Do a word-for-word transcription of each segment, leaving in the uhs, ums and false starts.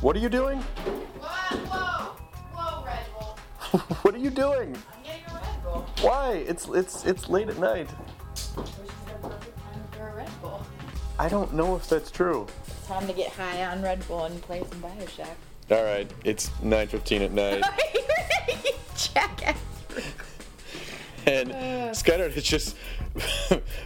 What are you doing? Whoa, whoa, whoa, Red Bull. What are you doing? I'm getting a Red Bull. Why? It's it's it's late at night. Which is the perfect time for a Red Bull. I don't know if that's true. It's time to get high on Red Bull and play some Bioshock. All right, it's nine fifteen at night. Jackass. And uh. Scudder has just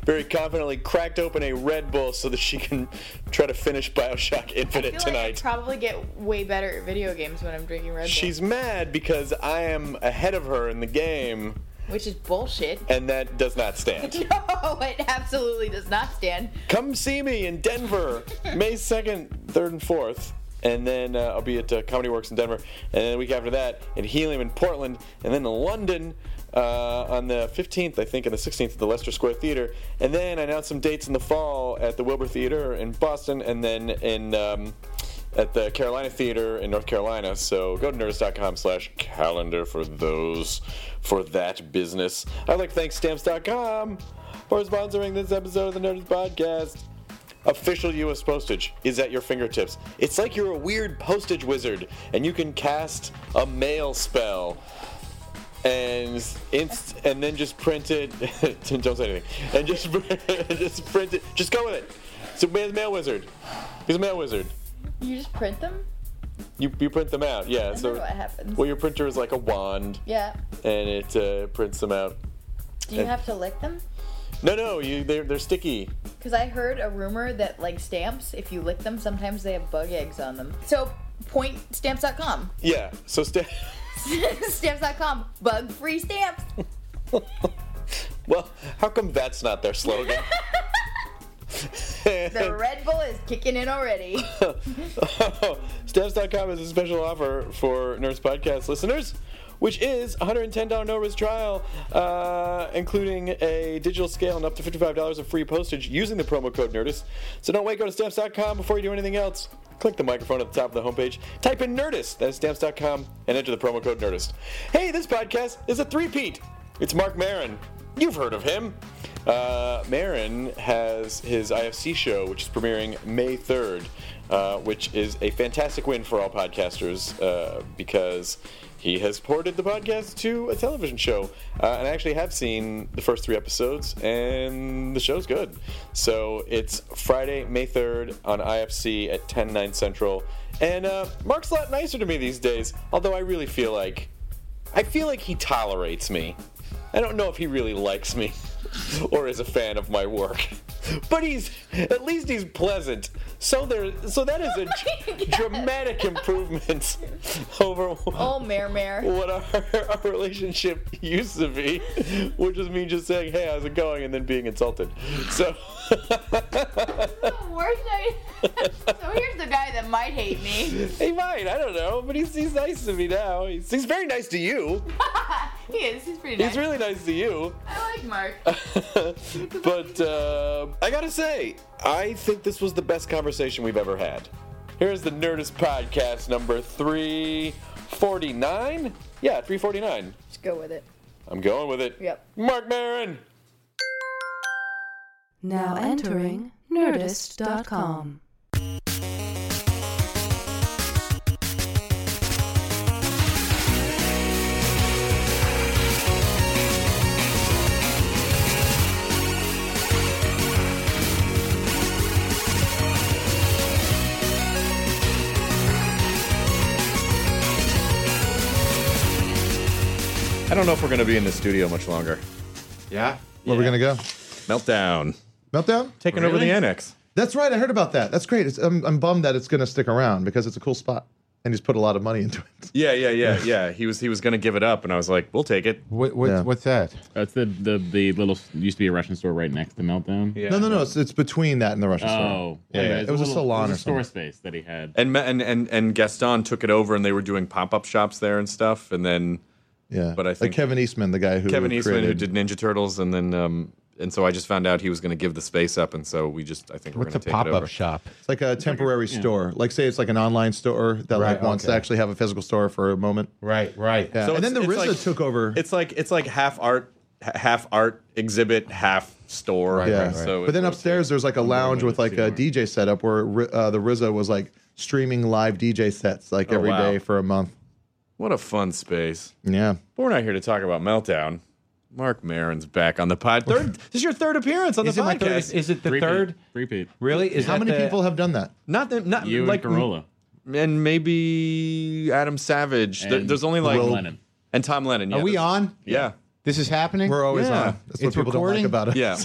very confidently cracked open a Red Bull so that she can try to finish Bioshock Infinite I feel tonight. Like I probably get way better at video games when I'm drinking Red Bull. She's mad because I am ahead of her in the game. Which is bullshit. And that does not stand. No, it absolutely does not stand. Come see me in Denver, May second, third, and fourth. And then uh, I'll be at uh, Comedy Works in Denver. And then the week after that, at Helium in Portland. And then in London uh, on the fifteenth, I think, and the sixteenth at the Leicester Square Theater. And then I announced some dates in the fall at the Wilbur Theater in Boston. And then in um, at the Carolina Theater in North Carolina. So go to Nerdist.com slash calendar for those, for that business. I'd like to thank Stamps dot com for sponsoring this episode of the Nerdist Podcast. Official U S postage is at your fingertips. It's like you're a weird postage wizard, and you can cast a mail spell, and inst- and then just print it. Don't say anything. And just just print it. Just go with it. It's a mail wizard. He's a mail wizard. You just print them? You you print them out. Yeah. I wonder so what happens? Well, your printer is like a wand. Yeah. And it uh, prints them out. Do you and have to lick them? No, no, you they're they're sticky. Because I heard a rumor that like stamps, if you lick them, sometimes they have bug eggs on them. So point stamps dot com. Yeah, so sta- stamps dot com, bug-free stamps. Well, how come that's not their slogan? The Red Bull is kicking in already. Oh, stamps dot com is a special offer for Nerds Podcast listeners, which is one hundred ten dollars no-risk trial, uh, including a digital scale and up to fifty-five dollars of free postage using the promo code Nerdist. So don't wait, go to Stamps dot com before you do anything else. Click the microphone at the top of the homepage, type in Nerdist, that's Stamps dot com, and enter the promo code Nerdist. Hey, this podcast is a three-peat. It's Marc Maron. You've heard of him. Uh, Maron has his I F C show, which is premiering May third, uh, which is a fantastic win for all podcasters uh, because he has ported the podcast to a television show, uh, and I actually have seen the first three episodes, and the show's good. So it's Friday, May third on I F C at ten, nine Central, and uh, Mark's a lot nicer to me these days, although I really feel like, I feel like he tolerates me. I don't know if he really likes me or is a fan of my work, but he's, at least he's pleasant. So there, so that is a oh d- dramatic improvement over oh, mare, mare. what our, our relationship used to be, which is me just saying, "Hey, how's it going?" and then being insulted. So, the worst I, so here's the guy that might hate me. He might, I don't know, but he's he's nice to me now. He's, he's very nice to you. He is. He's pretty nice. He's really nice to you. I like Mark. But uh, I gotta say, I think this was the best conversation we've ever had. Here's the Nerdist Podcast number three forty-nine. Yeah, three forty-nine. Just go with it. I'm going with it. Yep. Marc Maron. Now entering Nerdist dot com. I don't know if we're going to be in the studio much longer. Yeah. Where yeah. are we going to go? Meltdown. Meltdown? Taking really? over the annex. That's right. I heard about that. That's great. It's, I'm, I'm bummed that it's going to stick around because it's a cool spot. And he's put a lot of money into it. Yeah, yeah, yeah, yeah. He was he was going to give it up, and I was like, we'll take it. What, what yeah. What's that? That's uh, the, the the little, used to be a Russian store right next to Meltdown. Yeah. No, no, no. It's, it's between that and the Russian oh, store. Oh. Yeah, yeah, yeah. It was a, little, a salon it was a or store something. Space that he had. And, and and and Gaston took it over, and they were doing pop-up shops there and stuff, and then... Yeah, but I think... Like Kevin Eastman, the guy who Kevin created... Eastman, who did Ninja Turtles, and then... Um, And so I just found out he was going to give the space up, and so we just, I think we're going to take it over. What's a pop-up shop? It's like a temporary like a, yeah. store. Like, say it's like an online store that right, like wants okay. to actually have a physical store for a moment. Right, right. Yeah. So and then the R Z A like, took over. It's like it's like half art, half art exhibit, half store. Right, yeah. right, right. So but then upstairs there's like a lounge with like a D J setup where uh, the R Z A was like streaming live D J sets like every oh, wow. day for a month. What a fun space. Yeah. But we're not here to talk about Meltdown. Marc Maron's back on the pod. Third, this is your third appearance on is the podcast. Third, is, is it the Repeat. third? Repeat. Really? Is How many the, people have done that? Not that. Not you like and Carolla, and maybe Adam Savage. And there, there's only like Tom Lennon and Tom Lennon. Yeah, Are we on? Yeah. yeah. This is happening. We're always yeah. on. That's what it's people recording? don't like about us. Yeah.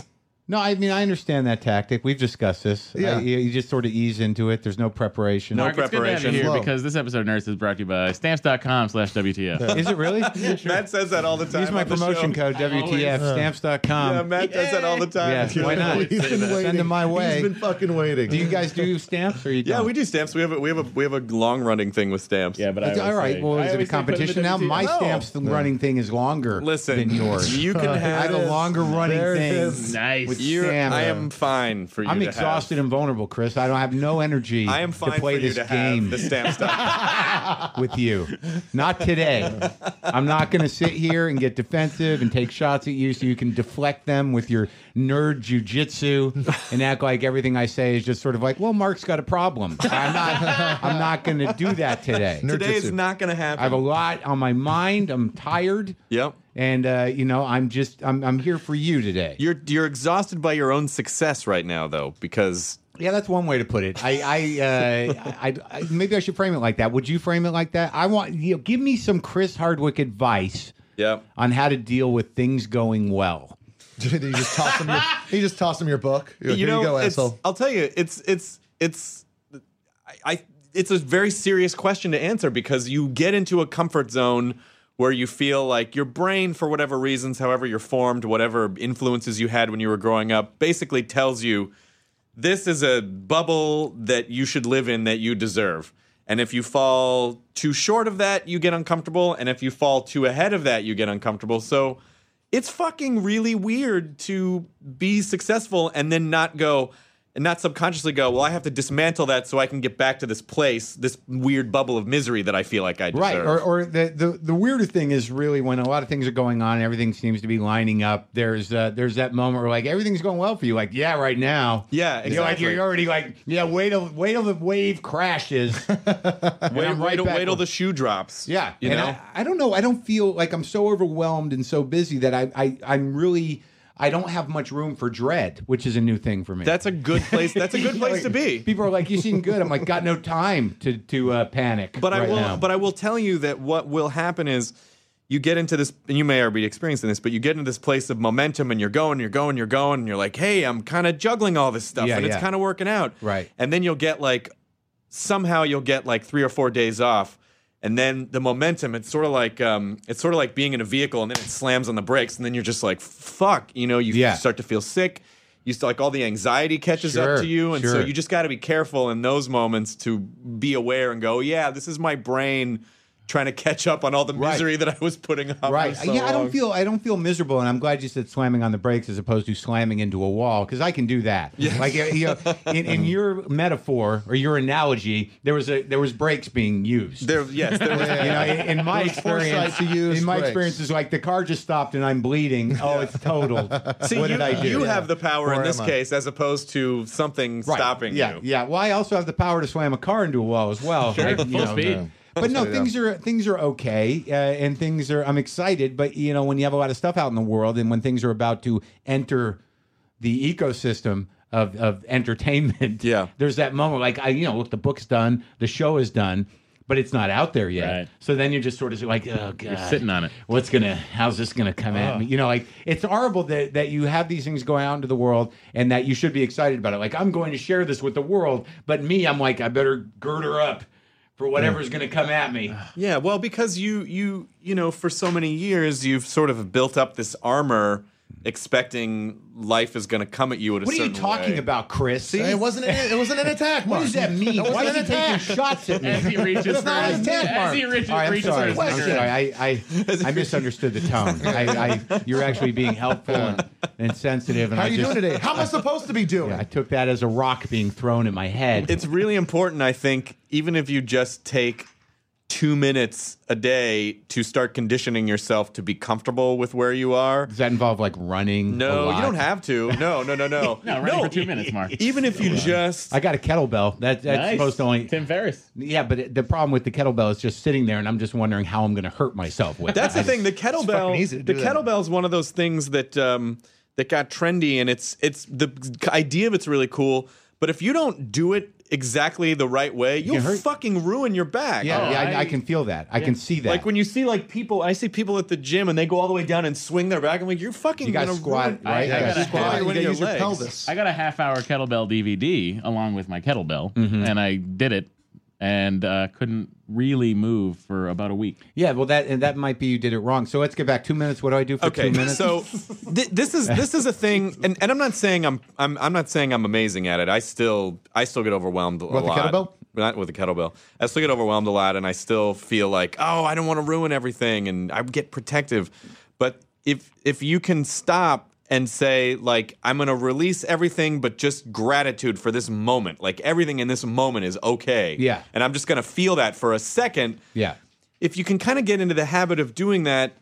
No, I mean, I understand that tactic. We've discussed this. Yeah. I, you just sort of ease into it. There's no preparation. No Marc, preparation. It's good to have you here Whoa. because this episode of Nerdist is brought to you by stamps dot com slash W T F. Yeah. Is it really? Yeah, sure. Matt says that all the time. Use my promotion code, W T F, stamps dot com. Yeah, Matt does that all the time. Yes, why not? He's been waiting. Send them my way. He's been fucking waiting. Do you guys do stamps or you don't? Yeah, we do stamps. We have a, we have a, we have a long-running thing with stamps. Yeah, but I All right. Say, well, is it a competition now? My stamps running thing is longer than yours. You can have I have a longer running thing. Nice. I am fine for you. I'm to exhausted have. and vulnerable, Chris. I don't have no energy. I am fine to play for this you to game have the stamp stuff with you. Not today. I'm not going to sit here and get defensive and take shots at you, so you can deflect them with your nerd jujitsu and act like everything I say is just sort of like, well, Mark's got a problem. I'm not. I'm not going to do that today. Today is not going to happen. I have a lot on my mind. I'm tired. Yep. And uh, you know, I'm just I'm I'm here for you today. You're you're exhausted by your own success right now, though, because yeah, that's one way to put it. I I, uh, I, I maybe I should frame it like that. Would you frame it like that? I want you know, give me some Chris Hardwick advice. Yep. On how to deal with things going well. you just toss them. Your, you just toss them your book. Like, you know, here you go, asshole. I'll tell you, it's it's it's I, I it's a very serious question to answer, because you get into a comfort zone where you feel like your brain, for whatever reasons, however you're formed, whatever influences you had when you were growing up, basically tells you this is a bubble that you should live in, that you deserve. And if you fall too short of that, you get uncomfortable. And if you fall too ahead of that, you get uncomfortable. So it's fucking really weird to be successful and then not go... And not subconsciously go, well, I have to dismantle that so I can get back to this place, this weird bubble of misery that I feel like I deserve. Right, or, or the, the the weirder thing is really when a lot of things are going on and everything seems to be lining up, there's uh, there's that moment where, like, everything's going well for you. Like, yeah, right now. Yeah, exactly. You're, like, you're already like, yeah, wait till, wait till the wave crashes. wait right till wait till the shoe drops. Yeah. You and know? I, I don't know. I don't feel like I'm so overwhelmed and so busy that I, I, I'm really... I don't have much room for dread, which is a new thing for me. That's a good place. That's a good place like, to be. People are like, "You seem good." I'm like, "Got no time to to uh, panic." But right I will. Now. But I will tell you that what will happen is you get into this, and you may already be experiencing this, but you get into this place of momentum, and you're going, you're going, you're going, and you're like, "Hey, I'm kind of juggling all this stuff, yeah, and yeah. it's kind of working out." Right. And then you'll get like somehow you'll get like three or four days off. And then the momentum, it's sort of like um, it's sort of like being in a vehicle, and then it slams on the brakes, and then you're just like, "Fuck," you know. You yeah. start to feel sick. You start, like all the anxiety catches sure, up to you, and sure. so you just got to be careful in those moments to be aware and go, "Yeah, this is my brain trying to catch up on all the misery right. that I was putting up." Right? For so yeah, long. I don't feel I don't feel miserable, and I'm glad you said slamming on the brakes as opposed to slamming into a wall, because I can do that. Yes. Like you know, in, in your metaphor or your analogy, there was a there was brakes being used. There, yes, there was. Yeah. You know, in, in my experience, to use in my brakes. experience, is like the car just stopped and I'm bleeding. Oh, it's totaled. See, what you, did I do? You have the power Where in this I? case, as opposed to something right. stopping yeah, you. Yeah, yeah. Well, I also have the power to slam a car into a wall as well. Sure, right? full you know, speed. No. But no, things are things are okay, uh, and things are. I'm excited, but you know, when you have a lot of stuff out in the world, and when things are about to enter the ecosystem of of entertainment, yeah. there's that moment like I, you know, look, the book's done, the show is done. but it's not out there yet. Right. So then you're just sort of like, oh God, you're sitting on it. What's gonna? How's this gonna come oh. at me? You know, like it's horrible that that you have these things going out into the world and that you should be excited about it. Like I'm going to share this with the world, but me, I'm like, I better gird her up for whatever's going to come at me. Yeah, well, because you you you know, for so many years you've sort of built up this armor, expecting life is going to come at you at a certain way. What are you talking way. about, Chris? See? It wasn't. An, it wasn't an attack. Mark. What does that mean? Why did he taking shots at me? As he reaches for his attack, as he reaches, right, I'm reaches sorry. for his I'm sorry. I I, I misunderstood the tone. I, I you're actually being helpful and, and sensitive. And How I are you just, doing today? How am I supposed to be doing? Yeah, I took that as a rock being thrown at my head. It's really important, I think, even if you just take two minutes a day to start conditioning yourself to be comfortable with where you are. Does that involve like running? No, you don't have to. No, no, no, no. no, running no, for two minutes, Mark. Even if you run. just... I got a kettlebell. That, that's nice. supposed to only... Tim Ferriss. Yeah, but it, the problem with the kettlebell is just sitting there and I'm just wondering how I'm going to hurt myself with that's it. That's the thing. The kettlebell the kettlebell is one of those things that um, that got trendy, and it's it's the idea of it's really cool, but if you don't do it exactly the right way, you'll fucking ruin your back. Yeah, oh, yeah I, I can feel that. I yeah. can see that. Like when you see like people, I see people at the gym and they go all the way down and swing their back. I'm like, you're fucking you gonna squat, ruin, right? I, I gotta squat. You gotta use your pelvis. I got a half hour kettlebell D V D along with my kettlebell, mm-hmm. and I did it and uh, couldn't really move for about a week. Yeah, well, that and that might be you did it wrong. So let's get back two minutes. What do I do for okay, two minutes? So th- this is this is a thing, and, and I'm not saying I'm I'm I'm not saying I'm amazing at it. I still I still get overwhelmed a with lot. With the kettlebell? Not with the kettlebell. I still get overwhelmed a lot, and I still feel like oh I don't want to ruin everything, and I get protective. But if if you can stop and say, like, I'm going to release everything but just gratitude for this moment. Like, everything in this moment is okay. Yeah. And I'm just going to feel that for a second. Yeah. If you can kind of get into the habit of doing that,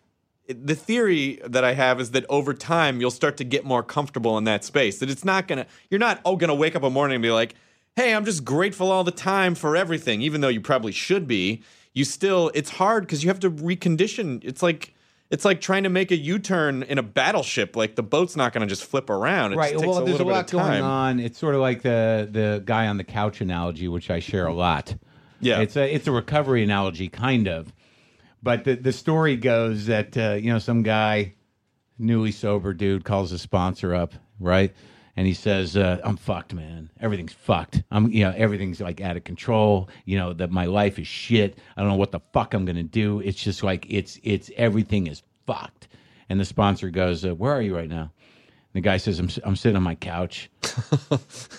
the theory that I have is that over time you'll start to get more comfortable in that space. That it's not going to – you're not, oh, going to wake up in the morning and be like, hey, I'm just grateful all the time for everything, even though you probably should be. You still – it's hard because you have to recondition. It's like – It's like trying to make a U-turn in a battleship. Like, the boat's not going to just flip around. It right. Takes well, a there's a lot going on. It's sort of like the, the guy on the couch analogy, which I share a lot. Yeah. It's a, it's a recovery analogy, kind of. But the, the story goes that, uh, you know, some guy, newly sober dude, calls his sponsor up, right? And he says, uh, I'm fucked, man. Everything's fucked. I'm, you know, everything's like out of control. You know, that my life is shit. I don't know what the fuck I'm going to do. It's just like, it's, it's, everything is fucked. And the sponsor goes, uh, where are you right now? And the guy says, I'm, I'm sitting on my couch.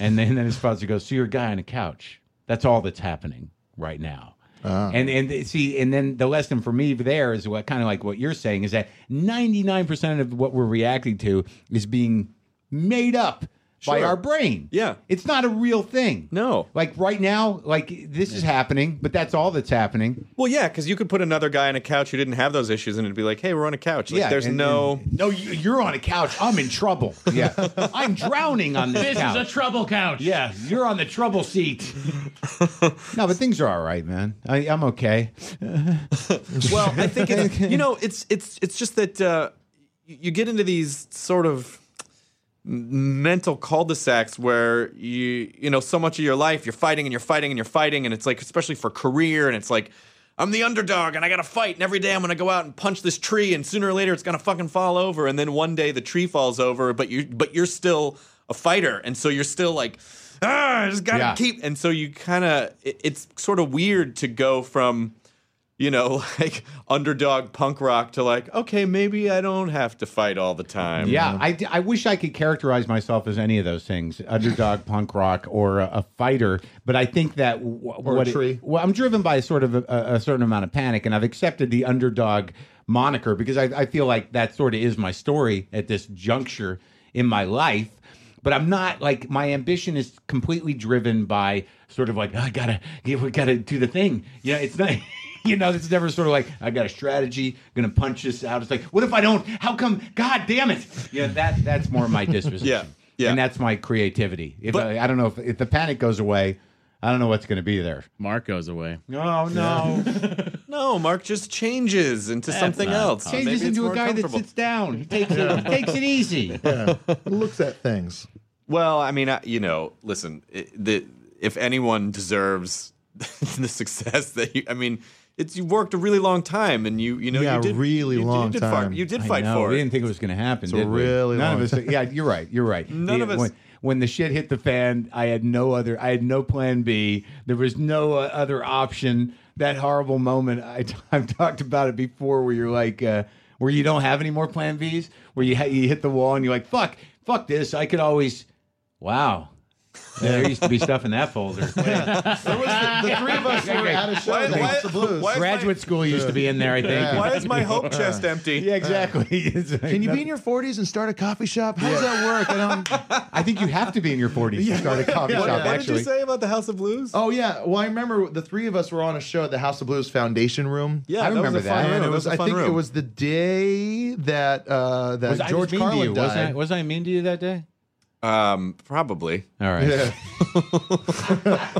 and, then, and then his sponsor goes, so you're a guy on a couch. That's all that's happening right now. Uh-huh. And and see, and then the lesson for me there is what kind of like what you're saying is that ninety-nine percent of what we're reacting to is being made up sure. by our brain. Yeah. It's not a real thing. No. Like right now, like this yeah. is happening, but that's all that's happening. Well, yeah, because you could put another guy on a couch who didn't have those issues and it'd be like, hey, we're on a couch. Like, yeah. There's and, no... And, no, you're on a couch. I'm in trouble. Yeah. I'm drowning on this, this couch. This is a trouble couch. Yeah. You're on the trouble seat. No, but things are all right, man. I, I'm okay. Well, I think, it's, you know, it's, it's, it's just that uh, you get into these sort of mental cul-de-sacs where you you know so much of your life you're fighting and you're fighting and you're fighting, and it's like, especially for career, and it's like, I'm the underdog and I gotta fight, and every day I'm gonna go out and punch this tree, and sooner or later it's gonna fucking fall over, and then one day the tree falls over, but you but you're still a fighter, and so you're still like, ah, I just gotta yeah. keep, and so you kind of it, it's sort of weird to go from, you know, like underdog punk rock to like, okay, maybe I don't have to fight all the time. Yeah, I, I wish I could characterize myself as any of those things, underdog punk rock or a, a fighter, but I think that... W- or what a tree. It, well, I'm driven by sort of a, a certain amount of panic, and I've accepted the underdog moniker because I, I feel like that sort of is my story at this juncture in my life. But I'm not, like, my ambition is completely driven by sort of like, oh, I gotta, we gotta do the thing. Yeah, it's not... You know, it's never sort of like, I got a strategy, gonna punch this out. It's like, what if I don't? How come? God damn it! Yeah, that that's more my disposition. yeah, yeah. And that's my creativity. If but, I, I don't know if, if the panic goes away, I don't know what's gonna be there. Mark goes away. Oh no, yeah. no, Mark just changes into that's something not, else. Oh, changes into a guy that sits down. He takes it. He takes it easy. Yeah. Looks at things. Well, I mean, I, you know, listen. It, the if anyone deserves the success that you, I mean, it's, you worked a really long time, and you, you know, yeah, you did, really you, long you did time. Fight, you did I fight know. for we it. We didn't think it was going to happen. It's did a really we? None long of us. Time. Yeah, you're right. You're right. None the, of us. When, when the shit hit the fan, I had no other. I had no plan B. There was no uh, other option. That horrible moment. I, I've talked about it before, where you're like, uh, where you don't have any more plan Bs, where you ha you hit the wall and you're like, fuck, fuck this. I could always. Wow. There used to be stuff in that folder. Yeah. There was the, the three of us who were at a show. Why, why, the blues. Why Graduate my, school used to be in there, I think. Yeah. Why is my hope chest empty? Yeah, exactly. Like, can you no. be in your forties and start a coffee shop? How yeah. does that work? I don't. I think you have to be in your forties yeah. to start a coffee yeah. shop. What, what actually, did you say about the House of Blues? Oh yeah. Well, I remember the three of us were on a show at the House of Blues Foundation Room. Yeah, I remember that. that. It was. That was I think room. it was the day that uh, that was George Carlin died. Was I mean to you that day? Um, probably. All right. Yeah.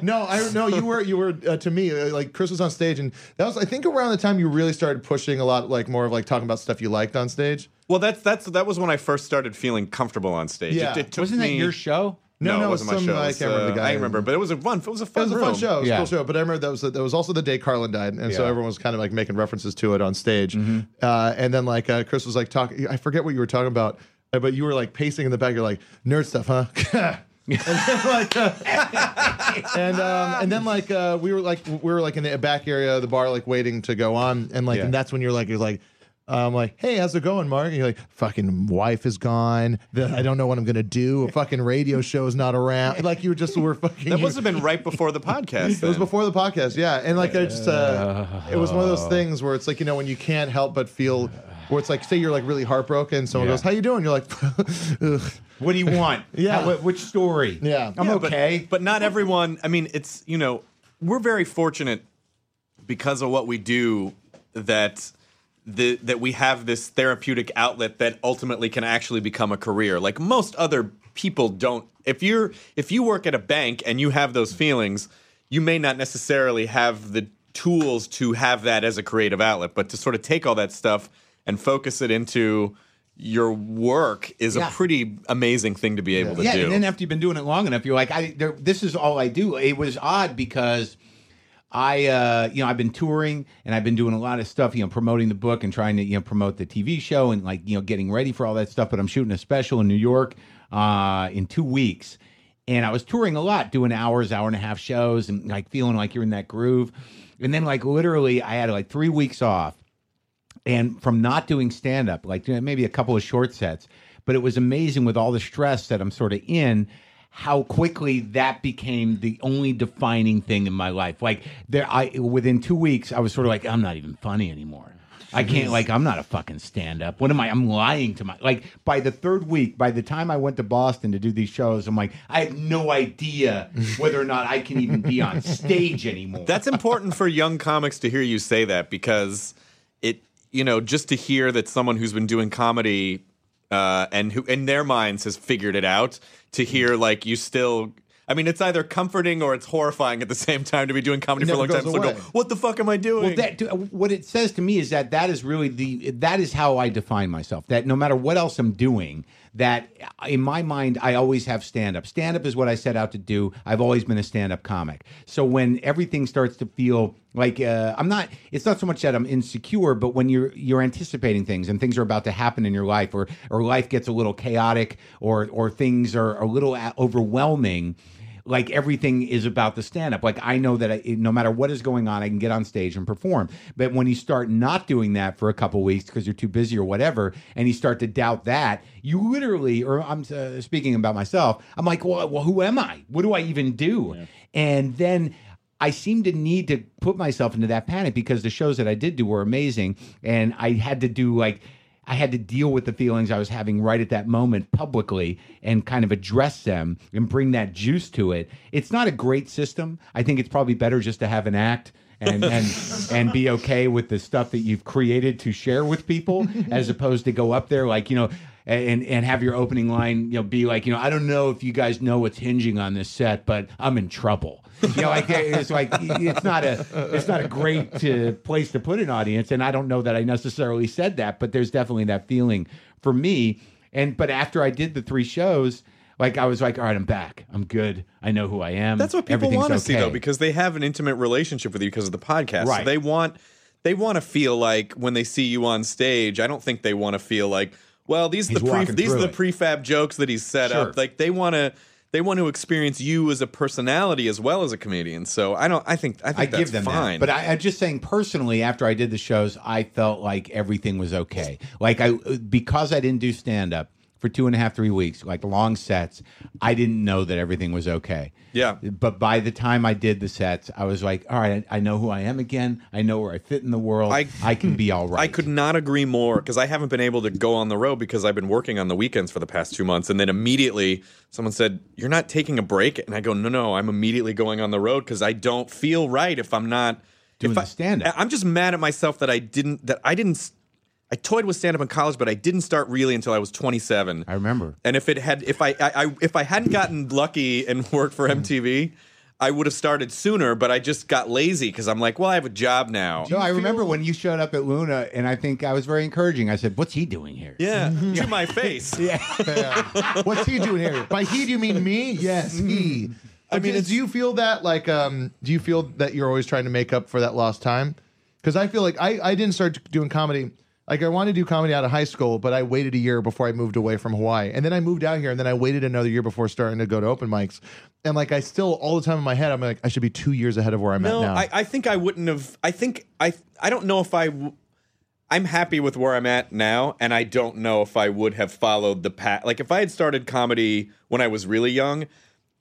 no, I no. You were you were uh, to me uh, like Chris was on stage, and that was I think around the time you really started pushing a lot, like more of like talking about stuff you liked on stage. Well, that's that's that was when I first started feeling comfortable on stage. Yeah, it, it took wasn't me... that your show? No, no, no, it wasn't some, my show. I can't uh, remember the guy. I remember, but it was a fun. It was a fun. It was a fun room. show. It was yeah. a cool show. But I remember that was that was also the day Carlin died, and yeah. so everyone was kind of like making references to it on stage. Mm-hmm. uh, and then like uh, Chris was like talking. I forget what you were talking about. But you were like pacing in the back. You're like, nerd stuff, huh? and then like, uh, and, um, and then like uh, we were like we were like in the back area of the bar, like waiting to go on, and like yeah. and that's when you're like you're like, um, like, hey, how's it going, Mark? And you're like, fucking wife is gone. The, I don't know what I'm gonna do. A fucking radio show is not around. Like you were just were fucking. That must have been right before the podcast. It was before the podcast, yeah. And like I just, uh, it was one of those things where it's like you know when you can't help but feel. Where it's like, say you're like really heartbroken, someone yeah. goes, "How you doing?" You're like, "What do you want?" Yeah, How, which story? Yeah, I'm yeah, okay. But, but not everyone. I mean, it's you know, we're very fortunate because of what we do that the that we have this therapeutic outlet that ultimately can actually become a career. Like most other people don't. If you're if you work at a bank and you have those feelings, you may not necessarily have the tools to have that as a creative outlet. But to sort of take all that stuff. And focus it into your work is yeah. a pretty amazing thing to be able yeah. to yeah, do. Yeah, and then after you've been doing it long enough, you're like, I, there, this is all I do. It was odd because I, uh, you know, I've been touring and I've been doing a lot of stuff, you know, promoting the book and trying to, you know, promote the T V show and like, you know, getting ready for all that stuff. But I'm shooting a special in New York uh, in two weeks. And I was touring a lot, doing hours, hour and a half shows and like feeling like you're in that groove. And then like literally I had like three weeks off. And from not doing stand-up, like maybe a couple of short sets. But it was amazing with all the stress that I'm sort of in, how quickly that became the only defining thing in my life. Like there, I within two weeks, I was sort of like, I'm not even funny anymore. I can't, like, I'm not a fucking stand-up. What am I? I'm lying to my, like, by the third week, by the time I went to Boston to do these shows, I'm like, I have no idea whether or not I can even be on stage anymore. That's important for young comics to hear you say that because it... You know, just to hear that someone who's been doing comedy uh, and who in their minds has figured it out, to hear like you still, I mean, it's either comforting or it's horrifying at the same time to be doing comedy for a long time. So go, what the fuck am I doing? Well, that, what it says to me is that that is really the, that is how I define myself, that no matter what else I'm doing, that in my mind, I always have stand-up. Stand-up is what I set out to do. I've always been a stand-up comic. So when everything starts to feel like uh, I'm not, it's not so much that I'm insecure, but when you're you're anticipating things and things are about to happen in your life, or or life gets a little chaotic, or or things are a little overwhelming. Like everything is about the stand-up. Like I know that I, no matter what is going on, I can get on stage and perform. But when you start not doing that for a couple weeks because you're too busy or whatever, and you start to doubt that, you literally, or I'm uh, speaking about myself, I'm like, well, well, who am I? What do I even do? Yeah. And then I seem to need to put myself into that panic because the shows that I did do were amazing. And I had to do like, I had to deal with the feelings I was having right at that moment publicly and kind of address them and bring that juice to it. It's not a great system. I think it's probably better just to have an act and and, and be okay with the stuff that you've created to share with people as opposed to go up there like, you know, and and have your opening line, you know, be like, you know, I don't know if you guys know what's hinging on this set, but I'm in trouble. You know, like it's like it's not a it's not a great to, place to put an audience, and I don't know that I necessarily said that, but there's definitely that feeling for me. And but after I did the three shows, Like, I was like, all right, I'm back. I'm good. I know who I am. That's what people want to okay. see, though, because they have an intimate relationship with you because of the podcast. Right. So they want they want to feel like when they see you on stage, I don't think they want to feel like, well, these are the pre- these are the prefab jokes that he's set sure. up. Like, they want to they want to experience you as a personality as well as a comedian. So I don't I think I think I that's give them fine. That. But I, I'm just saying, personally, after I did the shows, I felt like everything was okay. Like, I because I didn't do stand up for two and a half, three weeks, like long sets, I didn't know that everything was okay. Yeah. But by the time I did the sets, I was like, all right, I, I know who I am again. I know where I fit in the world. I, I can be all right. I could not agree more, because I haven't been able to go on the road because I've been working on the weekends for the past two months. And then immediately someone said, you're not taking a break. And I go, no, no, I'm immediately going on the road because I don't feel right if I'm not doing the stand-up. I'm just mad at myself that I didn't, that I didn't. I toyed with stand-up in college, but I didn't start really until I was twenty-seven. I remember. And if it had, if I, I, I if I hadn't gotten lucky and worked for M T V, I would have started sooner. But I just got lazy because I'm like, well, I have a job now. No, I remember when you showed up at Luna, and I think I was very encouraging. I said, "What's he doing here?" Yeah, mm-hmm. to my face. yeah. yeah. What's he doing here? By he, do you mean me? Yes, mm-hmm. he. I mean, it's, do you feel that like, um, do you feel that you're always trying to make up for that lost time? Because I feel like I, I didn't start doing comedy. Like, I wanted to do comedy out of high school, but I waited a year before I moved away from Hawaii. And then I moved out here, and then I waited another year before starting to go to open mics. And, like, I still, all the time in my head, I'm like, I should be two years ahead of where I'm no, at now. I, I think I wouldn't have – I think I – I don't know if I w- – I'm happy with where I'm at now, and I don't know if I would have followed the path. Like, if I had started comedy when I was really young,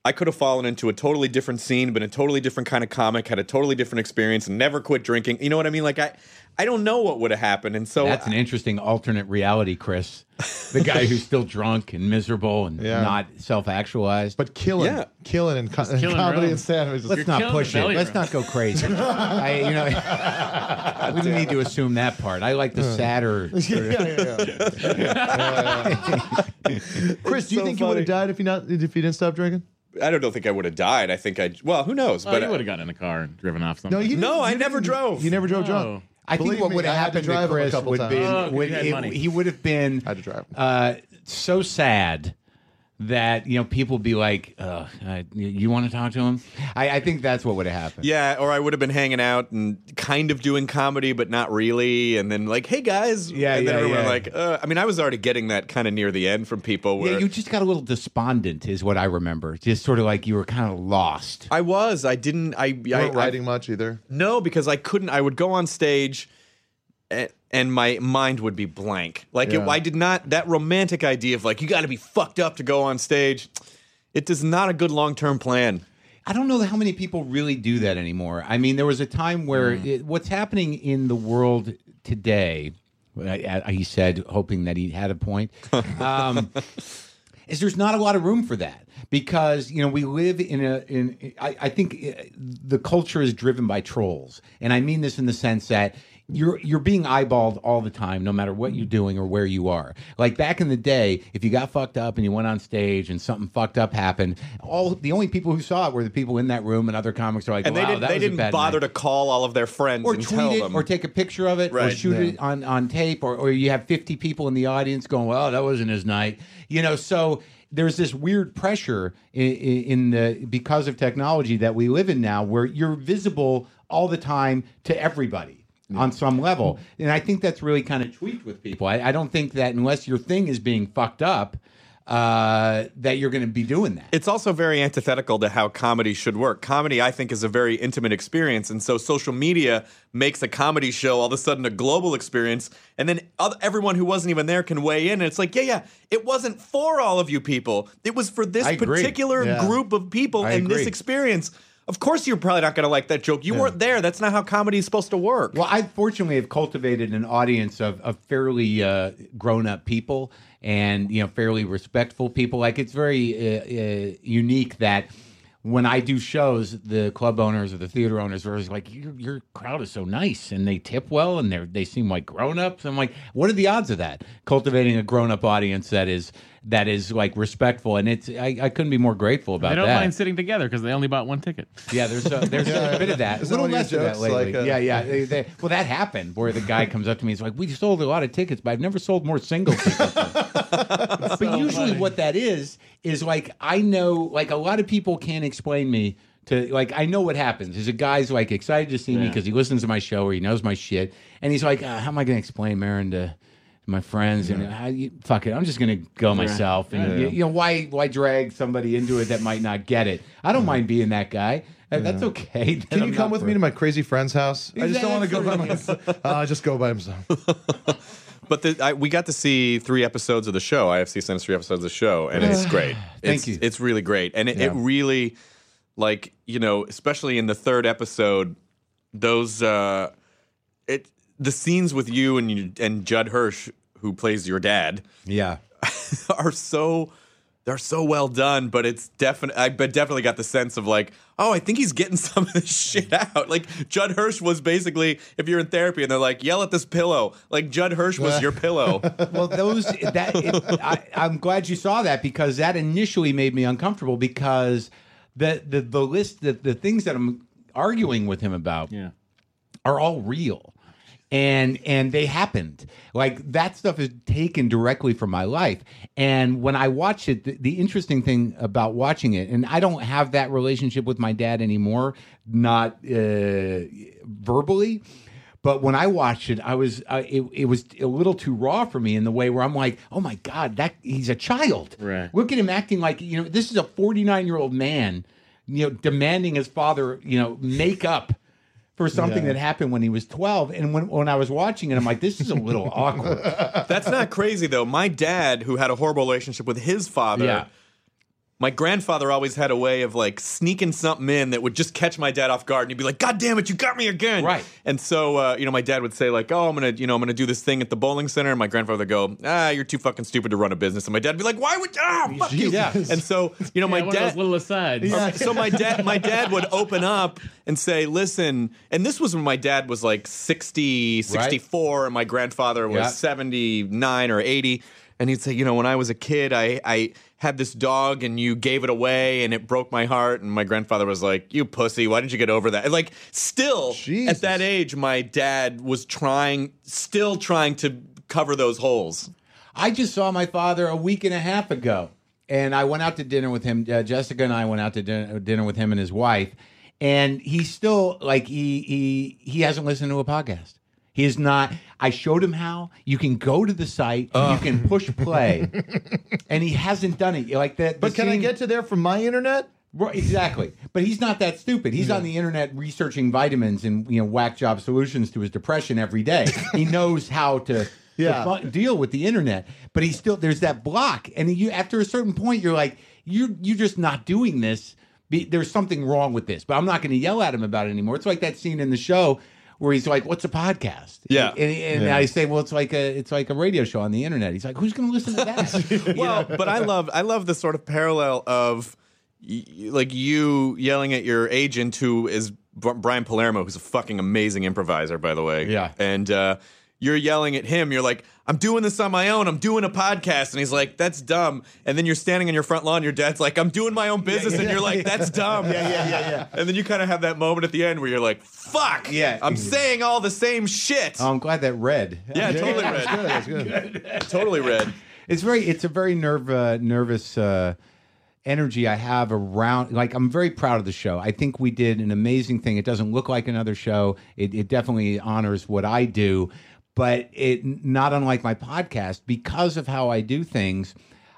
I could have fallen into a totally different scene, been a totally different kind of comic, had a totally different experience, and never quit drinking. You know what I mean? Like, I – I don't know what would have happened, and so that's an interesting alternate reality, Chris. The guy who's still drunk and miserable and yeah. not self-actualized, but killing, yeah. killing, and, co- killing and comedy room. And sandwiches. Let's You're not push it. Room. Let's not go crazy. I, you know, we don't need to assume that part. I like the sadder. Chris, do you so think funny. you would have died if you not if you didn't stop drinking? I don't think I would have died. I think I well, who knows? Oh, but you would have gotten in the car and driven off something. No, you no, I never drove. You never drove oh. drunk. I Believe think what me, would have happened to Chris would times. been oh, would, it, he would have been had to drive. Uh, so sad that, you know, people would be like, uh, you want to talk to him? I, I think that's what would have happened. Yeah, or I would have been hanging out and kind of doing comedy, but not really. And then like, hey, guys. Yeah, and yeah, then everyone yeah. like, uh, I mean, I was already getting that kind of near the end from people. Where, yeah, you just got a little despondent is what I remember. Just sort of like you were kind of lost. I was. I didn't. I, you weren't I, writing I, much either? No, because I couldn't. I would go on stage and, and my mind would be blank. Like, yeah. it, I did not, that romantic idea of, like, you got to be fucked up to go on stage. It is not a good long-term plan. I don't know how many people really do that anymore. I mean, there was a time where mm. it, what's happening in the world today, I, I, he said, hoping that he had a point, um, is there's not a lot of room for that. Because, you know, we live in a, in I, I think the culture is driven by trolls. And I mean this in the sense that You're you're being eyeballed all the time, no matter what you're doing or where you are. Like back in the day, if you got fucked up and you went on stage and something fucked up happened, all the only people who saw it were the people in that room, and other comics are like, and wow, they didn't, that they was didn't a bad bother night. To call all of their friends or and tweet tell it, them, or take a picture of it, right. or shoot yeah. it on on tape, or or you have fifty people in the audience going, well, that wasn't his night, you know. So there's this weird pressure in, in the because of technology that we live in now, where you're visible all the time to everybody. On some level. And I think that's really kind of tweaked with people. I, I don't think that unless your thing is being fucked up, uh, that you're going to be doing that. It's also very antithetical to how comedy should work. Comedy, I think, is a very intimate experience. And so social media makes a comedy show all of a sudden a global experience. And then other, everyone who wasn't even there can weigh in. And it's like, yeah, yeah, it wasn't for all of you people. It was for this I particular yeah. group of people I and agree. this experience. Of course you're probably not going to like that joke. You yeah. weren't there. That's not how comedy is supposed to work. Well, I fortunately have cultivated an audience of, of fairly uh, grown-up people and, you know, fairly respectful people. Like, it's very uh, uh, unique that when I do shows, the club owners or the theater owners are always like, your, your crowd is so nice, and they tip well, and they they seem like grown-ups. I'm like, what are the odds of that? Cultivating a grown-up audience that is... that is like respectful, and it's I, I couldn't be more grateful about that. They don't that. mind sitting together because they only bought one ticket. Yeah, there's a, there's yeah, a bit of that. A little less of that lately. Like a, yeah, yeah. They, they, well, that happened where the guy comes up to me, he's like, "We sold a lot of tickets, but I've never sold more single tickets." But so usually, funny. what that is is like, I know, like a lot of people can't explain me to, like, I know what happens. There's a guy's like excited to see yeah. me because he listens to my show or he knows my shit. And he's like, uh, how am I going to explain Maron to my friends? Yeah. And how you, fuck it, I'm just going to go yeah. myself. And, yeah, you, yeah. you know, why why drag somebody into it that might not get it? I don't yeah. mind being that guy. Yeah. That's okay. That Can you I'm come with me it. to my crazy friend's house? Exactly. I just don't want to go by myself. I'll uh, just go by himself. But the, I, we got to see three episodes of the show. I F C sent us three episodes of the show, and it's great. Thank it's, you. It's really great. And it, yeah. it really, like, you know, especially in the third episode, those, uh, it the scenes with you and, you, and Judd Hirsch, who plays your dad, yeah, are so... They're so well done, but it's definitely. I definitely got the sense of like, oh, I think he's getting some of this shit out. Like Judd Hirsch was basically, if you're in therapy and they're like, yell at this pillow, like Judd Hirsch was your pillow. Well, those that it, I, I'm glad you saw that because that initially made me uncomfortable because the the the list the, the things that I'm arguing with him about yeah. are all real. And and they happened. Like, that stuff is taken directly from my life. And when I watch it, the, the interesting thing about watching it, and I don't have that relationship with my dad anymore, not uh, verbally, but when I watched it, I was uh, it, it was a little too raw for me in the way where I'm like, oh my God, that he's a child. Right. Look at him acting like, you know, this is a forty-nine-year-old man, you know, demanding his father, you know, make up for something yeah. that happened when he was twelve. And when, when I was watching it, I'm like, this is a little awkward. That's not crazy, though. My dad, who had a horrible relationship with his father, yeah. my grandfather always had a way of, like, sneaking something in that would just catch my dad off guard. And he'd be like, God damn it, you got me again. Right. And so, uh, you know, my dad would say, like, oh, I'm going to, you know, I'm going to do this thing at the bowling center. And my grandfather would go, ah, you're too fucking stupid to run a business. And my dad would be like, why would, ah, fuck Jesus. you. Yeah. And so, you know, yeah, my one dad. Of those little asides. Yeah. So my dad, my dad would open up and say, listen, and this was when my dad was like sixty, sixty-four, right? And my grandfather was yeah. seventy-nine or eighty. And he'd say, you know, when I was a kid, I, I had this dog and you gave it away and it broke my heart. And my grandfather was like, you pussy, why didn't you get over that? And like, still, Jesus. At that age, my dad was trying, still trying to cover those holes. I just saw my father a week and a half ago. And I went out to dinner with him. Uh, Jessica and I went out to din- dinner with him and his wife. And he's still, like, he he he hasn't listened to a podcast. He is not. I showed him how you can go to the site, oh. you can push play, and he hasn't done it like that. But scene, can I get to there from my internet? Right, exactly. But he's not that stupid. He's yeah. on the internet researching vitamins and, you know, whack job solutions to his depression every day. He knows how to, yeah. to fu- deal with the internet. But he still there's that block, and you after a certain point, you're like you you're just not doing this. Be, there's something wrong with this. But I'm not going to yell at him about it anymore. It's like that scene in the show where he's like, what's a podcast? Yeah. And, and yeah. I say, well, it's like a it's like a radio show on the internet. He's like, who's going to listen to that? Well, know? But I love I love the sort of parallel of y- like you yelling at your agent, who is B- Brian Palermo, who's a fucking amazing improviser, by the way. Yeah. And uh, you're yelling at him. You're like, I'm doing this on my own. I'm doing a podcast. And he's like, that's dumb. And then you're standing on your front lawn. Your dad's like, I'm doing my own business. Yeah, yeah, and you're like, that's dumb. Yeah, yeah, yeah, yeah. And then you kind of have that moment at the end where you're like, fuck. Yeah. I'm yeah. saying all the same shit. Oh, I'm glad that read. Yeah, yeah, totally read. That's good. That's good. good. Totally read. It's very, it's a very nerve, uh, nervous uh, energy I have around. Like, I'm very proud of the show. I think we did an amazing thing. It doesn't look like another show. It, it definitely honors what I do. But it not unlike my podcast, because of how I do things,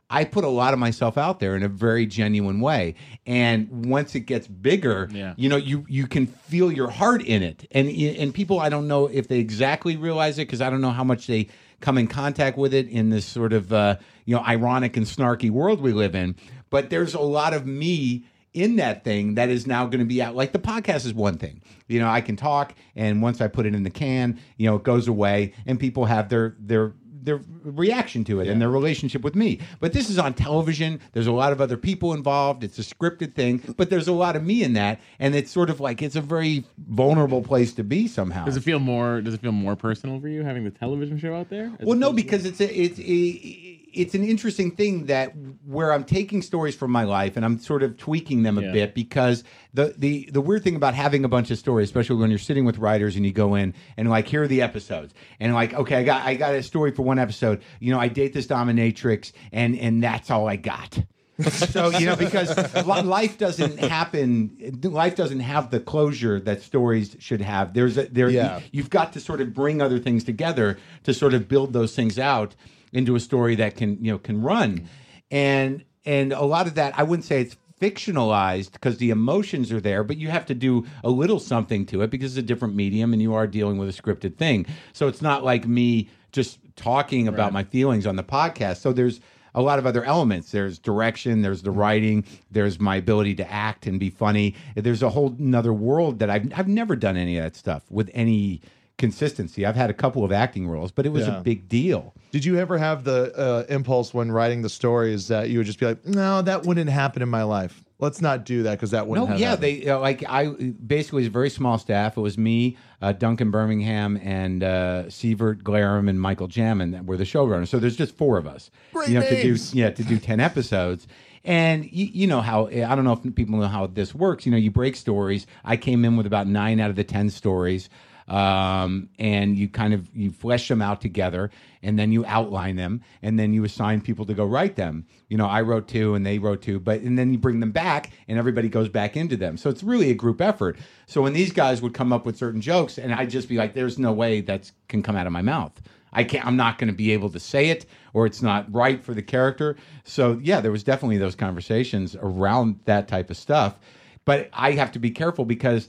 I put a lot of myself out there in a very genuine way. And once it gets bigger, yeah. you know, you, you can feel your heart in it. And and people, I don't know if they exactly realize it because I don't know how much they come in contact with it in this sort of uh, you know, ironic and snarky world we live in. But there's a lot of me in that thing that is now going to be out. Like, the podcast is one thing, you know, I can talk, and once I put it in the can, you know, it goes away and people have their their their reaction to it yeah. and their relationship with me. But this is on television. There's a lot of other people involved. It's a scripted thing, but there's a lot of me in that, and it's sort of like it's a very vulnerable place to be somehow. Does it feel more does it feel more personal for you having the television show out there? Well, no, because it's a, it's a It's an interesting thing that where I'm taking stories from my life and I'm sort of tweaking them a yeah. bit, because the, the the weird thing about having a bunch of stories, especially when you're sitting with writers and you go in and like, here are the episodes, and like, okay, I got I got a story for one episode. You know, I date this dominatrix, and and that's all I got. So, you know, because life doesn't happen, life doesn't have the closure that stories should have. There's a, there, yeah. you, you've got to sort of bring other things together to sort of build those things out into a story that can, you know, can run. And, and a lot of that, I wouldn't say it's fictionalized because the emotions are there, but you have to do a little something to it because it's a different medium and you are dealing with a scripted thing. So it's not like me just talking about right. my feelings on the podcast. So there's a lot of other elements. There's direction, there's the writing, there's my ability to act and be funny. There's a whole nother world that I've I've never done any of that stuff with any consistency. I've had a couple of acting roles, but it was yeah. a big deal. Did you ever have the uh, impulse when writing the stories that you would just be like, no, that wouldn't happen in my life. Let's not do that because that wouldn't no, have yeah, happened. They, you know, like I basically it was a very small staff. It was me, uh, Duncan Birmingham, and uh, Sievert Glarum and Michael Jamin that were the showrunners. So there's just four of us. Great you know, names. To do, yeah, to do ten episodes. And you, you know how, I don't know if people know how this works. You know, you break stories. I came in with about nine out of the ten stories. Um, and you kind of, you flesh them out together and then you outline them and then you assign people to go write them. You know, I wrote two and they wrote two, but, and then you bring them back and everybody goes back into them. So it's really a group effort. So when these guys would come up with certain jokes and I'd just be like, there's no way that can come out of my mouth. I can't, I'm not going to be able to say it or it's not right for the character. So yeah, there was definitely those conversations around that type of stuff, but I have to be careful because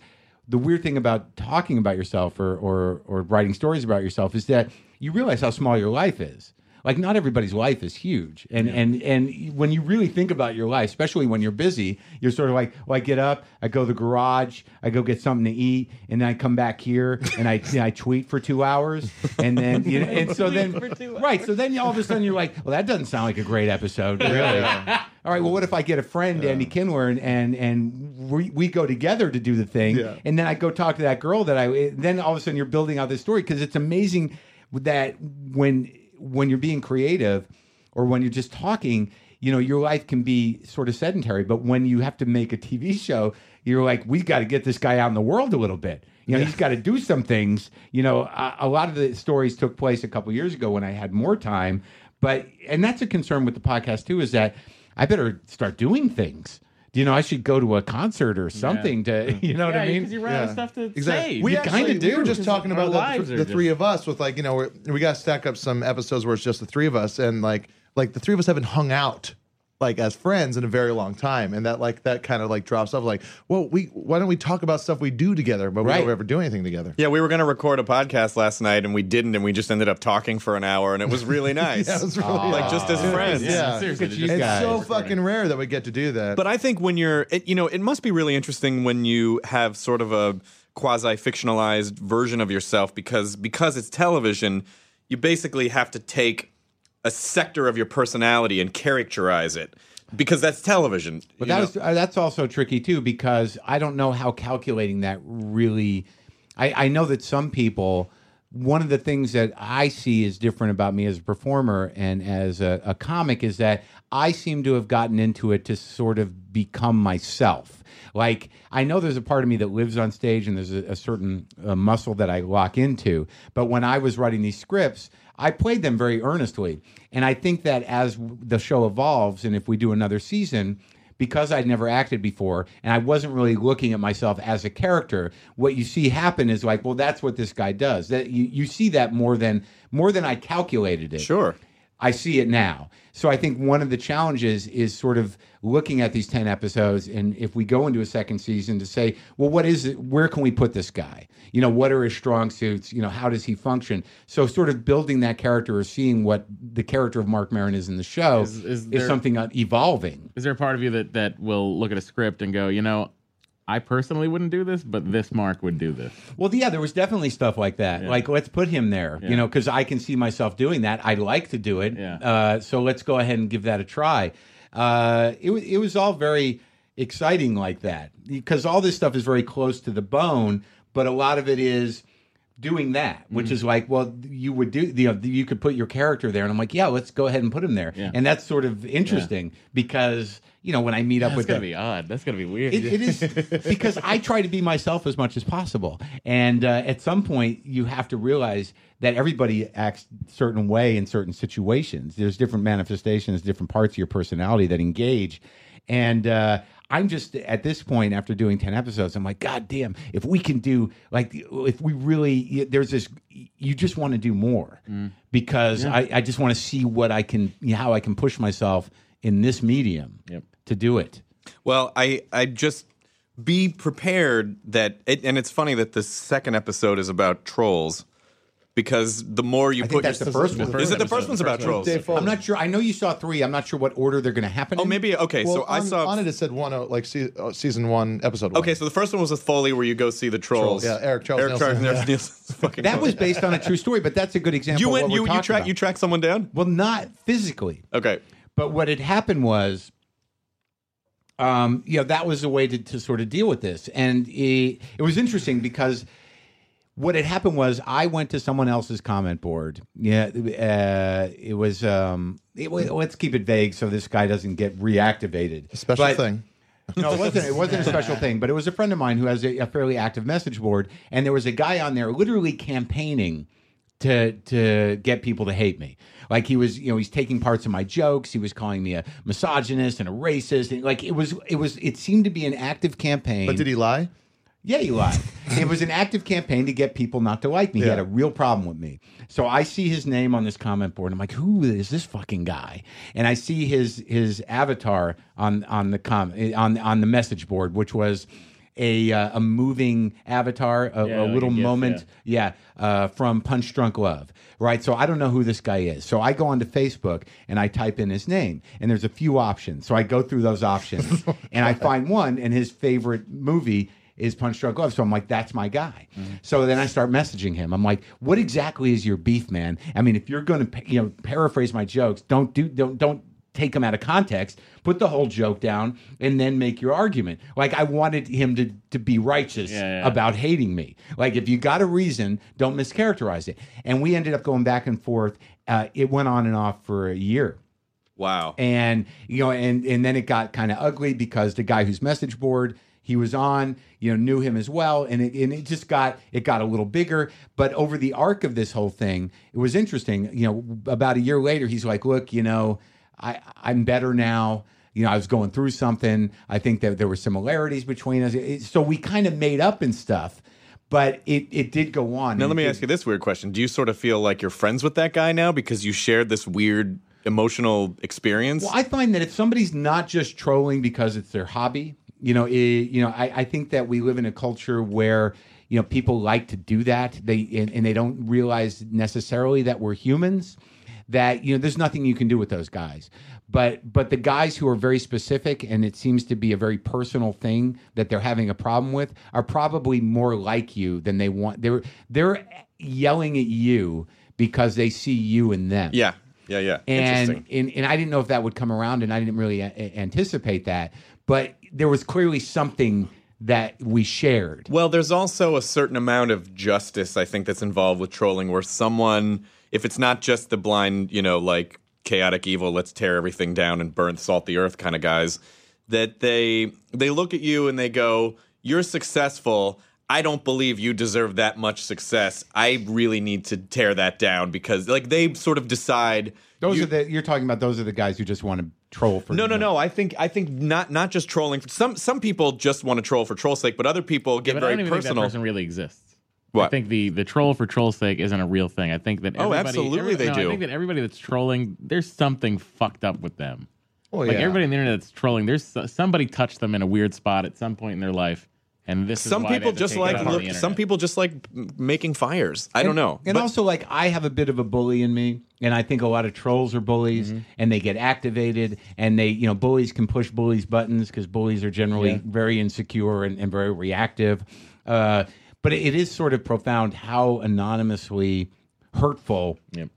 the weird thing about talking about yourself or, or or writing stories about yourself is that you realize how small your life is. Like, not everybody's life is huge. And yeah. and and when you really think about your life, especially when you're busy, you're sort of like, well, I get up, I go to the garage, I go get something to eat, and then I come back here, and I you know, I tweet for two hours, and then, you know, and so then, right, so then all of a sudden you're like, well, that doesn't sound like a great episode, really. Yeah. All right, well, what if I get a friend, yeah. Andy Kindler, and and, and we, we go together to do the thing, yeah. and then I go talk to that girl that I, then all of a sudden you're building out this story, because it's amazing that when... when you're being creative or when you're just talking, you know, your life can be sort of sedentary. But when you have to make a T V show, you're like, we've got to get this guy out in the world a little bit. You know, yeah. he's got to do some things. You know, a, a lot of the stories took place a couple of years ago when I had more time. But, and that's a concern with the podcast too, is that I better start doing things. You know, I should go to a concert or something yeah. to, you know yeah, what I mean? Because you run out of stuff to exactly. say. We kind of do. We were just talking about that, the just... three of us with like, you know, we're, we got to stack up some episodes where it's just the three of us. And like, like the three of us haven't hung out like as friends in a very long time. And that like, that kind of like drops off like, well, we, why don't we talk about stuff we do together, but we right. don't ever do anything together. Yeah. We were going to record a podcast last night and we didn't. And we just ended up talking for an hour and it was really nice. yeah, it was really uh, nice. Like just as friends. Yeah. yeah. Seriously, it's guys. so fucking rare that we get to do that. But I think when you're, it, you know, it must be really interesting when you have sort of a quasi-fictionalized version of yourself because, because it's television, you basically have to take a sector of your personality and characterize it because that's television. But that is, uh, that's also tricky too, because I don't know how calculating that really, I, I know that some people, one of the things that I see is different about me as a performer and as a, a comic is that I seem to have gotten into it to sort of become myself. Like, I know there's a part of me that lives on stage and there's a, a certain uh, muscle that I lock into. But when I was writing these scripts, I played them very earnestly. And I think that as the show evolves, and if we do another season, because I'd never acted before, and I wasn't really looking at myself as a character, what you see happen is like, well, that's what this guy does. That you, you see that more than more than I calculated it. Sure. I see it now. So I think one of the challenges is sort of looking at these ten episodes, and if we go into a second season to say, well, what is it? Where can we put this guy? You know, what are his strong suits? You know, how does he function? So sort of building that character or seeing what the character of Marc Maron is in the show is, is, there, is something evolving. Is there a part of you that, that will look at a script and go, you know, I personally wouldn't do this, but this Mark would do this. Well, yeah, there was definitely stuff like that. Yeah. Like, let's put him there, yeah. you know, because I can see myself doing that. I like to do it. Yeah. Uh, so let's go ahead and give that a try. Uh, it, it was all very exciting like that because all this stuff is very close to the bone, but a lot of it is doing that, which mm-hmm. is like, well, you would do, you know, you could put your character there. And I'm like, yeah, let's go ahead and put him there. Yeah. And that's sort of interesting yeah. because, you know, when I meet up that's with them. That's going to be odd. That's going to be weird. It, it is, because I try to be myself as much as possible. And uh, at some point, you have to realize that everybody acts a certain way in certain situations. There's different manifestations, different parts of your personality that engage. And uh, I'm just, at this point, after doing ten episodes, I'm like, God damn, if we can do, like, if we really, there's this, you just want to do more. Mm. Because yeah. I, I just want to see what I can, you know, how I can push myself in this medium yep. to do it. Well, I, I just, be prepared that, it, and it's funny that the second episode is about trolls. Because the more you I put that's your, the first one. The first is it the first one's the first about one. Trolls? I'm not sure. I know you saw three. I'm not sure what order they're going to happen in. Oh, maybe. Okay, well, so on, I saw... on it, it said one, oh, like se- oh, season one, episode one. Okay, so the first one was with Foley where you go see the trolls. trolls. Yeah, Eric Charles Eric Nielsen. Charles yeah. Nielsen's fucking that was based on a true story, but that's a good example you went, of what you, we're talking you track, about. You track someone down? Well, not physically. Okay. But what had happened was... um, you know, that was a way to, to sort of deal with this. And it, it was interesting because... what had happened was I went to someone else's comment board. Yeah, uh, it was. Um, it, let's keep it vague so this guy doesn't get reactivated. A special but, thing. No, it wasn't. It wasn't a special thing. But it was a friend of mine who has a, a fairly active message board, and there was a guy on there literally campaigning to to get people to hate me. Like he was, you know, he's taking parts of my jokes. He was calling me a misogynist and a racist, and like it was, it was, it seemed to be an active campaign. But did he lie? Yeah, he lied. It was an active campaign to get people not to like me. Yeah. He had a real problem with me. So I see his name on this comment board. And I'm like, who is this fucking guy? And I see his his avatar on on the com- on on the message board, which was a uh, a moving avatar, a, yeah, a little guess, moment, yeah, yeah uh, from Punch Drunk Love, right? So I don't know who this guy is. So I go onto Facebook and I type in his name, and there's a few options. So I go through those options, and I find one, and his favorite movie is Punch Drunk Love. So I'm like, that's my guy. Mm-hmm. So then I start messaging him. I'm like, what exactly is your beef, man? I mean, if you're going to, you know, paraphrase my jokes, don't do, don't, don't take them out of context, put the whole joke down and then make your argument. Like I wanted him to, to be righteous yeah, yeah. about hating me. Like if you got a reason, don't mischaracterize it. And we ended up going back and forth. Uh, it went on and off for a year. Wow. And, you know, and, and then it got kind of ugly because the guy whose message board he was on, you know, knew him as well, and it, and it just got it got a little bigger. But over the arc of this whole thing, it was interesting. You know, about a year later, he's like, "Look, you know, I I'm better now. You know, I was going through something. I think that there were similarities between us, it, so we kind of made up and stuff." But it, it did go on. Now, let me did, ask you this weird question: do you sort of feel like you're friends with that guy now because you shared this weird emotional experience? Well, I find that if somebody's not just trolling because it's their hobby. You know, it, you know, I, I think that we live in a culture where, you know, people like to do that. They and, and they don't realize necessarily that we're humans, that, you know, there's nothing you can do with those guys. But but the guys who are very specific and it seems to be a very personal thing that they're having a problem with are probably more like you than they want. They're they're yelling at you because they see you in them. Yeah. Yeah. Yeah. And, Interesting. and and I didn't know if that would come around and I didn't really a- anticipate that. But there was clearly something that we shared. Well, there's also a certain amount of justice, I think, that's involved with trolling where someone, if it's not just the blind, you know, like chaotic evil, let's tear everything down and burn, salt the earth kind of guys, that they they look at you and they go, you're successful. I don't believe you deserve that much success. I really need to tear that down because, like, they sort of decide. Those you, are the, you're talking about those are the guys who just want to troll for. No, no, know. no. I think I think not not just trolling. For, some some people just want to troll for troll's sake, but other people get yeah, very I don't even personal. Think that person really exists. What? I think the, the troll for troll's sake isn't a real thing. I think that everybody, oh, absolutely every, they no, do. I think that everybody that's trolling, there's something fucked up with them. Oh, like yeah. everybody on the internet that's trolling, there's somebody touched them in a weird spot at some point in their life. And this some is people just like look, some people just like making fires. I and, don't know. And but, also, like, I have a bit of a bully in me, and I think a lot of trolls are bullies, mm-hmm. and they get activated, and they, you know, bullies can push bullies' buttons because bullies are generally yeah. very insecure and, and very reactive. Uh, but it, it is sort of profound how anonymously hurtful yep.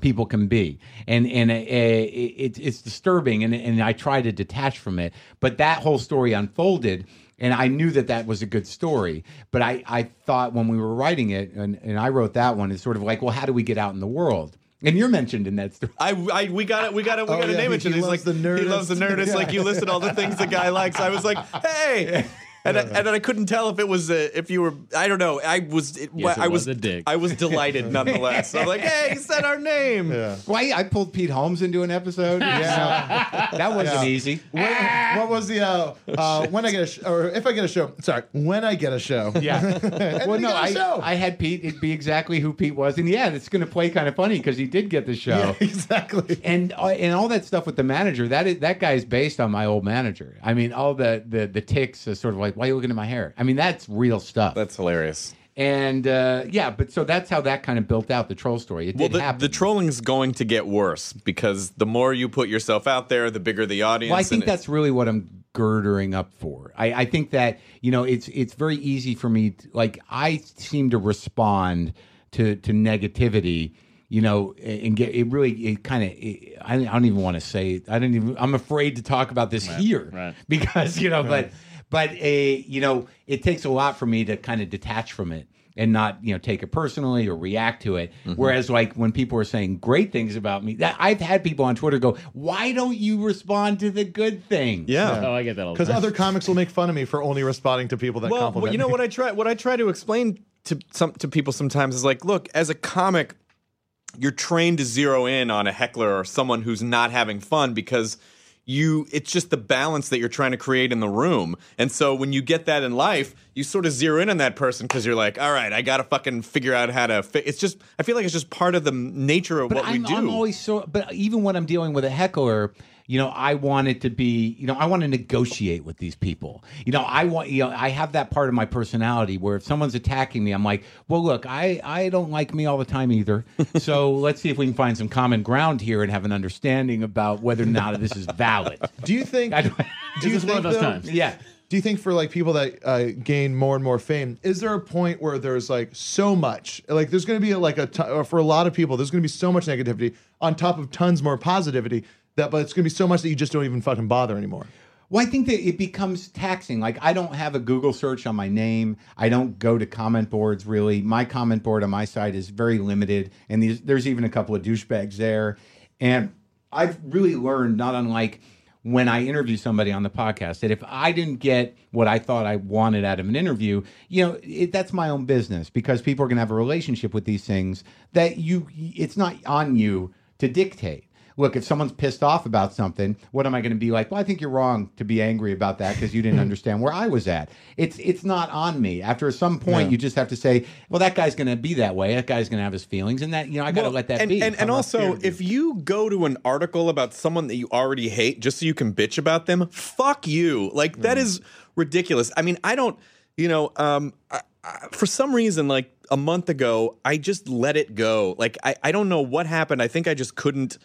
people can be. And and uh, it, it's disturbing, and, and I try to detach from it. But that whole story unfolded, and I knew that that was a good story. But I, I thought when we were writing it, and, and I wrote that one, it's sort of like, well, how do we get out in the world? And you're mentioned in that story. I, I we got it. We got it. We oh, got to yeah, name it. He, he, like, he loves the Nerdist. Yeah. Like, you listed all the things the guy likes. I was like, hey. And, I, and I couldn't tell if it was a, if you were, I don't know. I was, it, yes, it I was, was a dick. I was delighted nonetheless. I'm like, hey, he said our name. Yeah. Well, I, I pulled Pete Holmes into an episode. Yeah, that wasn't yeah. easy. What, what was the uh, oh, uh, when I get a sh- or if I get a show? Sorry, when I get a show. Yeah. well, no, I, show. I had Pete. It'd be exactly who Pete was, and yeah, it's going to play kind of funny because he did get the show. Yeah, exactly. And uh, and all that stuff with the manager. That is, that guy is based on my old manager. I mean, all the the the tics are sort of like, why are you looking at my hair? I mean, that's real stuff. That's hilarious. And uh, yeah, but so that's how that kind of built out the troll story. It well, did the, happen. The trolling's going to get worse because the more you put yourself out there, the bigger the audience. Well, I think that's really what I'm girdering up for. I, I think that, you know, it's it's very easy for me. To, like, I seem to respond to to negativity. You know, and get it really, it kind of, I don't even want to say it. I don't even, I'm afraid to talk about this right, here right. because, you know, right. but, but, a, you know, it takes a lot for me to kind of detach from it and not, you know, take it personally or react to it. Mm-hmm. Whereas, like, when people are saying great things about me, that I've had people on Twitter go, why don't you respond to the good things? Yeah. yeah. Oh, I get that all the time. Because other comics will make fun of me for only responding to people that well, compliment me. Well, you know, me. what I try, what I try to explain to some, to people sometimes is like, look, as a comic, you're trained to zero in on a heckler or someone who's not having fun because you it's just the balance that you're trying to create in the room. And so when you get that in life, you sort of zero in on that person because you're like, all right, I got to fucking figure out how to fi-. It's just I feel like it's just part of the nature of but what I'm, we do. I'm always so but even when I'm dealing with a heckler, you know, I want it to be, you know, I want to negotiate with these people. You know, I want, you know, I have that part of my personality where if someone's attacking me, I'm like, well, look, I, I don't like me all the time either. So let's see if we can find some common ground here and have an understanding about whether or not this is valid. Do you think, I don't, do you think one of those though, times? Yeah. Do you think for like people that uh, gain more and more fame, is there a point where there's like so much, like there's going to be a, like a, t- for a lot of people, there's going to be so much negativity on top of tons more positivity. That, but it's going to be so much that you just don't even fucking bother anymore. Well, I think that it becomes taxing. Like, I don't have a Google search on my name. I don't go to comment boards, really. My comment board on my site is very limited. And these, there's even a couple of douchebags there. And I've really learned, not unlike when I interview somebody on the podcast, that if I didn't get what I thought I wanted out of an interview, you know, it, that's my own business. Because people are going to have a relationship with these things that you, it's not on you to dictate. Look, if someone's pissed off about something, what am I going to be like? Well, I think you're wrong to be angry about that because you didn't understand where I was at. It's it's not on me. After some point, yeah. you just have to say, well, that guy's going to be that way. That guy's going to have his feelings, and that you know I got to well, let that and, be. And, and also, if you go to an article about someone that you already hate just so you can bitch about them, fuck you. Like that mm. is ridiculous. I mean, I don't, you know, um, I, I, for some reason, like a month ago, I just let it go. Like I, I don't know what happened. I think I just couldn't.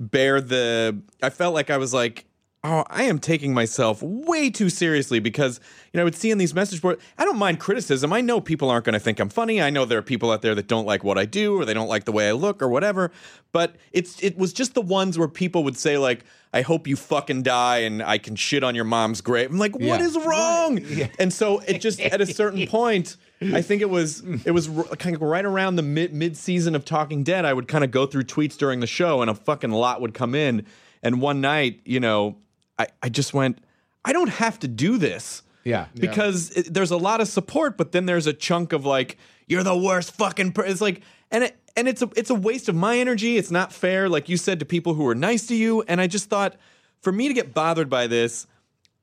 Bear the I felt like I was like, oh, I am taking myself way too seriously because, you know, I would see in these message boards, I don't mind criticism. I know people aren't going to think I'm funny. I know there are people out there that don't like what I do or they don't like the way I look or whatever. But it's it was just the ones where people would say, like, I hope you fucking die and I can shit on your mom's grave. I'm like, what yeah. is wrong? Yeah. And so it just at a certain point, I think it was it was kind of right around the mid mid-season of Talking Dead. I would kind of go through tweets during the show and a fucking lot would come in. And one night, you know, I, I just went, I don't have to do this. Yeah. Because yeah. It, there's a lot of support, but then there's a chunk of like, you're the worst fucking person. It's like, and it, and it's a, it's a waste of my energy. It's not fair, like you said, to people who are nice to you. And I just thought, for me to get bothered by this,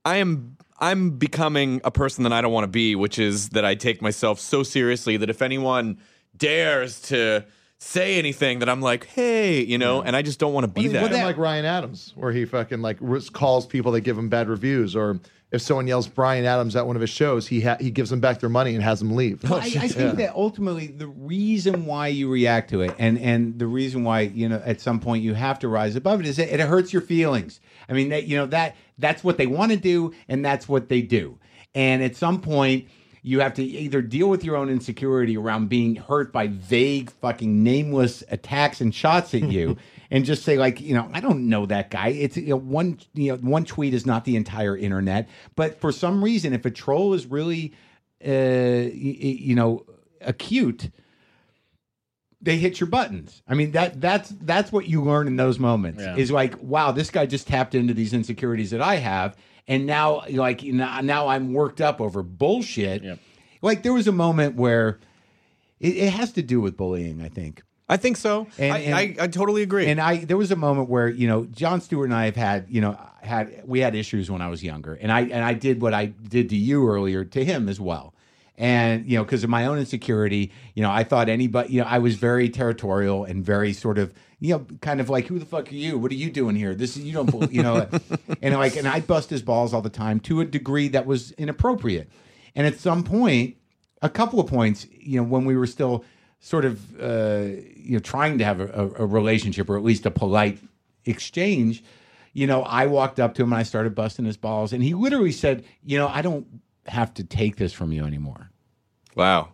I am I'm becoming a person that I don't want to be, which is that I take myself so seriously that if anyone dares to say anything, that I'm like, hey, you know, and I just don't want to be well, that. Well, that. Like Ryan Adams, where he fucking like calls people that give him bad reviews, or if someone yells Brian Adams at one of his shows, he ha- he gives them back their money and has them leave. Well, I, I think yeah. that ultimately the reason why you react to it, and and the reason why, you know, at some point you have to rise above it, is that it hurts your feelings. I mean, that you know that that's what they want to do, and that's what they do. And at some point, you have to either deal with your own insecurity around being hurt by vague fucking nameless attacks and shots at you and just say, like, you know, I don't know that guy. It's, you know, one, you know, one tweet is not the entire internet. But for some reason, if a troll is really, uh, y- you know, acute, they hit your buttons. I mean, that that's that's what you learn in those moments, yeah. is like, wow, this guy just tapped into these insecurities that I have. And now, like, now I'm worked up over bullshit. Yep. Like, there was a moment where it, it has to do with bullying, I think. I think so. And, I, and, I, I totally agree. And I there was a moment where, you know, Jon Stewart and I have had, you know, had we had issues when I was younger. And I and I did what I did to you earlier to him as well. And, you know, because of my own insecurity, you know, I thought anybody, you know, I was very territorial and very sort of, you know, kind of like, who the fuck are you? What are you doing here? This is, you don't, you know, and like, and I bust his balls all the time to a degree that was inappropriate. And at some point, a couple of points, you know, when we were still sort of, uh, you know, trying to have a, a, a relationship or at least a polite exchange, you know, I walked up to him and I started busting his balls. And he literally said, you know, I don't have to take this from you anymore. Wow.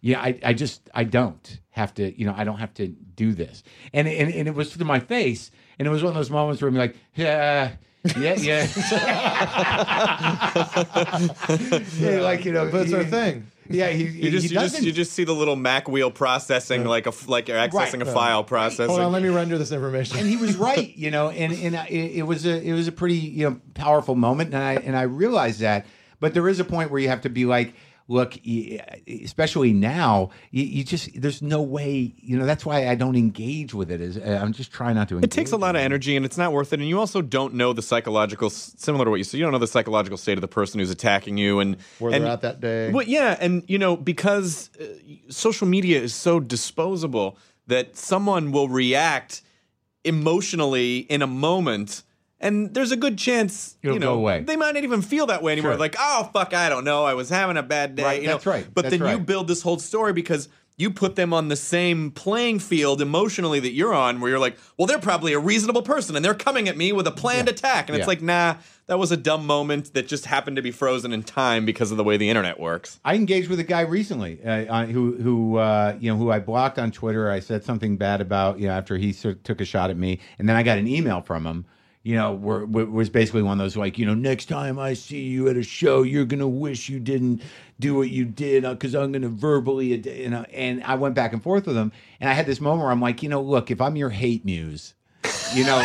Yeah, I, I just, I don't have to, you know, I don't have to do this. And and, and it was to my face, and it was one of those moments where I'm like, yeah, yeah, yeah. yeah like, you know, but it's our thing. Yeah, he, you just, he you just you just see the little Mac wheel processing, yeah. like a like you're accessing right. a file right. processing. Hold on, let me render this information. And he was right, you know, and and I, it, it was a it was a pretty, you know, powerful moment, and I and I realized that. But there is a point where you have to be like, look, especially now, you, you just, there's no way, you know, that's why I don't engage with it. Is I'm just trying not to engage. It takes a lot of energy and it's not worth it. And you also don't know the psychological, similar to what you said, you don't know the psychological state of the person who's attacking you. And where they're at that day. Well, yeah. And, you know, because uh, social media is so disposable that someone will react emotionally in a moment. And there's a good chance, It'll you know, go away. They might not even feel that way anymore. Sure. Like, oh, fuck, I don't know. I was having a bad day. Right, you that's know? Right. But that's then right. you build this whole story because you put them on the same playing field emotionally that you're on where you're like, well, they're probably a reasonable person and they're coming at me with a planned yeah. attack. And yeah. it's like, nah, that was a dumb moment that just happened to be frozen in time because of the way the internet works. I engaged with a guy recently uh, who, who uh, you know, who I blocked on Twitter. I said something bad about, you know, after he sort of took a shot at me. And then I got an email from him. You know, we're, we're, was basically one of those like, you know, next time I see you at a show, you're going to wish you didn't do what you did because I'm going to verbally, you know, and I went back and forth with him. And I had this moment where I'm like, you know, look, if I'm your hate muse, you know,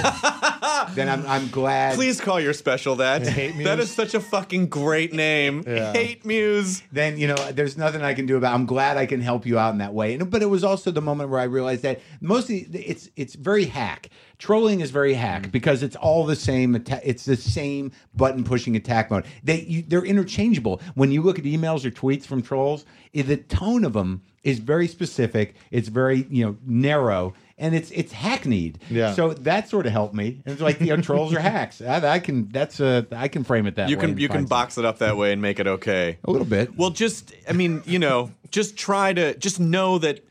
then I'm, I'm glad. Please call your special that. Hate Muse. That is such a fucking great name. Yeah. Hate Muse. Then, you know, there's nothing I can do about it. I'm glad I can help you out in that way. And, but it was also the moment where I realized that mostly it's it's very hack. Trolling is very hack because it's all the same. Atta- it's the same button pushing attack mode. They you, they're interchangeable. When you look at emails or tweets from trolls, the tone of them is very specific. It's very, you know, narrow, and it's it's hackneyed. Yeah. So that sort of helped me. And it's like, you know, trolls are hacks. I, I can that's a I can frame it that you way. Can, you can box something. It up that way and make it okay. A little bit. Well, just I mean, you know, just try to just know that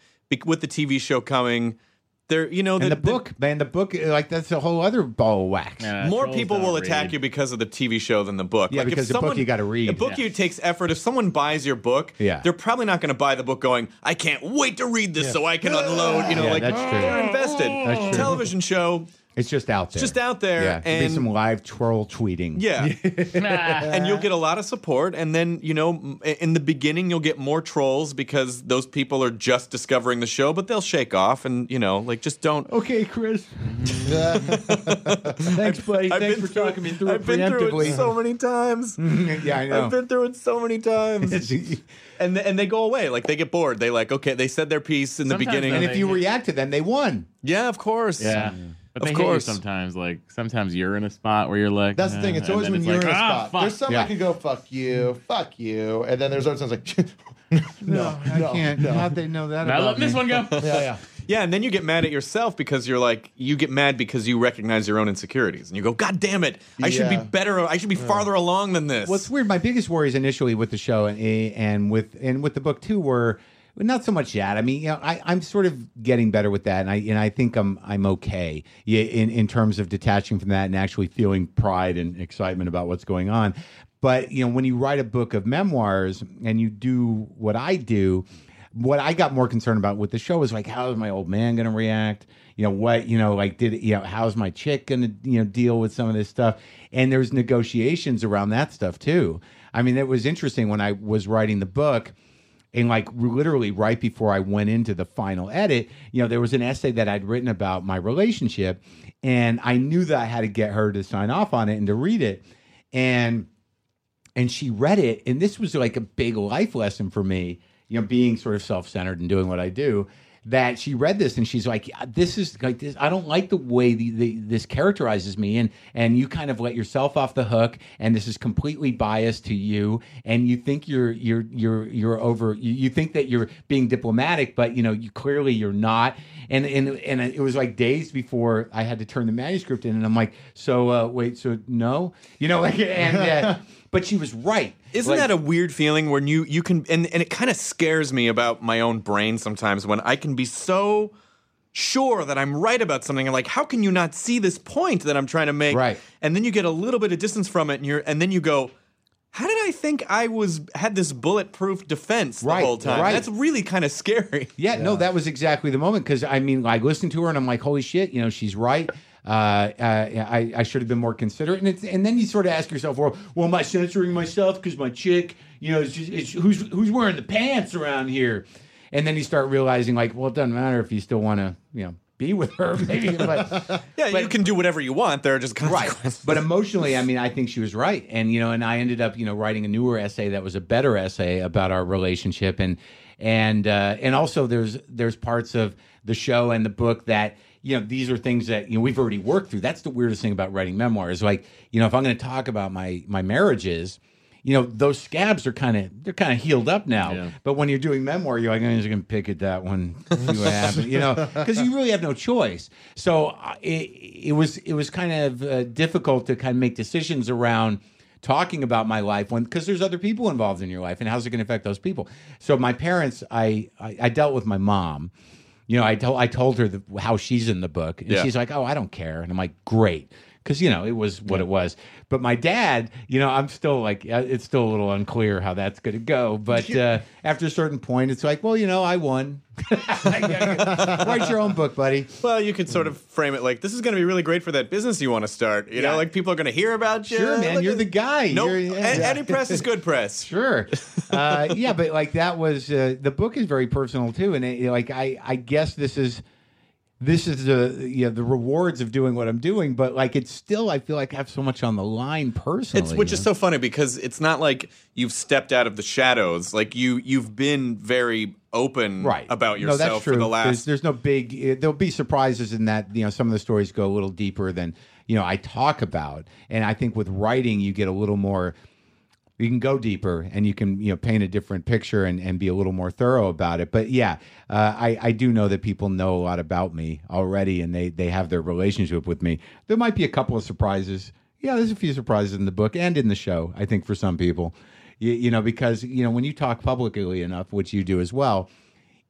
with the T V show coming. There, you know, the, and the book, the, man, the book, like that's a whole other ball of wax. Yeah, more people will read. Attack you because of the T V show than the book. Yeah, like because if the someone, book you got to read. The book yeah. you takes effort. If someone buys your book, yeah. they're probably not going to buy the book going, I can't wait to read this yeah. so I can unload. You know, yeah, like that's true. They're invested. That's true. Television show. It's just out there. It's just out there. Yeah, and be some live troll tweeting. Yeah. And you'll get a lot of support. And then, you know, in the beginning, you'll get more trolls because those people are just discovering the show, but they'll shake off and, you know, like just don't. Okay, Chris. Thanks, buddy. I've Thanks for through, talking me through I've it preemptively. I've been through it so many times. Yeah, I know. I've been through it so many times. and, th- and they go away. Like, they get bored. They like, okay, they said their piece in Sometimes the beginning. And if you react to them, they won. Yeah, of course. Yeah. yeah. But they of course. Hate you sometimes, like, sometimes you're in a spot where you're like... That's the thing, it's always when it's you're like, in a spot. Ah, there's someone yeah. who can go, fuck you, fuck you, and then there's other times like, no, no, I no, can't. No. How'd they know that about me? Now let this one go. yeah, yeah. Yeah, and then you get mad at yourself because you're like, you get mad because you recognize your own insecurities. And you go, God damn it, I yeah. should be better, I should be farther yeah. along than this. What's weird, my biggest worries initially with the show and, and, with, and with the book, too, were... Well, not so much that. I mean, you know, I, I'm sort of getting better with that, and I and I think I'm I'm okay in in terms of detaching from that and actually feeling pride and excitement about what's going on. But you know, when you write a book of memoirs and you do what I do, what I got more concerned about with the show is like, how is my old man going to react? You know, what, you know, like, did, you know, how's my chick going to, you know, deal with some of this stuff? And there's negotiations around that stuff too. I mean, it was interesting when I was writing the book, and like literally right before I went into the final edit, you know, there was an essay that I'd written about my relationship, and I knew that I had to get her to sign off on it and to read it. And, and she read it. And this was like a big life lesson for me, you know, being sort of self-centered and doing what I do, that she read this and she's like, this is like this. I don't like the way the, the, this characterizes me. And, and you kind of let yourself off the hook, and this is completely biased to you. And you think you're, you're, you're, you're over, you, you think that you're being diplomatic, but you know, you clearly you're not. And, and, and it was like days before I had to turn the manuscript in, and I'm like, so uh, wait, so no, you know, like, and, uh, but she was right. Isn't like, that a weird feeling when you, you can, and, and it kind of scares me about my own brain sometimes when I can be so sure that I'm right about something. I'm like, how can you not see this point that I'm trying to make? Right. And then you get a little bit of distance from it, and you're, and then you go, how did I think I was had this bulletproof defense the right, whole time? Right. That's really kind of scary. Yeah, yeah, no, that was exactly the moment, because I mean, like, listening to her, and I'm like, holy shit, you know, she's right. Uh, uh, I, I should have been more considerate. And it's, and then you sort of ask yourself, well, well, am I censoring myself because my chick, you know, it's just, it's, who's who's wearing the pants around here? And then you start realizing, like, well, it doesn't matter if you still want to, you know, be with her. Maybe, but, yeah, but, you can do whatever you want. There are just consequences. Right. But emotionally, I mean, I think she was right. And you know, and I ended up, you know, writing a newer essay that was a better essay about our relationship. And and uh, and also, there's there's parts of the show and the book that, you know, these are things that, you know, we've already worked through. That's the weirdest thing about writing memoirs. Like, you know, if I'm going to talk about my my marriages, you know, those scabs are kind of, they're kind of healed up now. Yeah. But when you're doing memoir, you're like, I'm just going to pick at that one, see what happens, you know, because you really have no choice. So it, it was it was kind of uh, difficult to kind of make decisions around talking about my life when, because there's other people involved in your life, and how's it going to affect those people? So my parents, I I, I dealt with my mom. You know, I told I told her the, how she's in the book, and yeah. she's like, "Oh, I don't care," and I'm like, "Great," because you know it was what yeah. it was. But my dad, you know, I'm still like, it's still a little unclear how that's going to go. But uh, after a certain point, it's like, well, you know, I won. Write your own book, buddy. Well, you could sort of frame it like, this is going to be really great for that business you want to start. You yeah. know, like, people are going to hear about you. Sure, man, like, you're the guy. No, nope. yeah. Any press is good press. Sure. Uh, yeah, but like that was uh, the book is very personal too, and it, like I, I guess this is this is the you know, the rewards of doing what I'm doing, but like it's still, I feel like I have so much on the line personally. It's, which is so funny, because it's not like you've stepped out of the shadows. Like you you've been very open right. about yourself. No, that's true. For the last there's, there's no big uh, there'll be surprises in that, you know, some of the stories go a little deeper than, you know, I talk about. And I think with writing you get a little more, you can go deeper, and you can, you know, paint a different picture and, and be a little more thorough about it. But yeah, uh, I, I do know that people know a lot about me already, and they they have their relationship with me. There might be a couple of surprises. Yeah, there's a few surprises in the book and in the show, I think, for some people. You, you know, because, you know, when you talk publicly enough, which you do as well,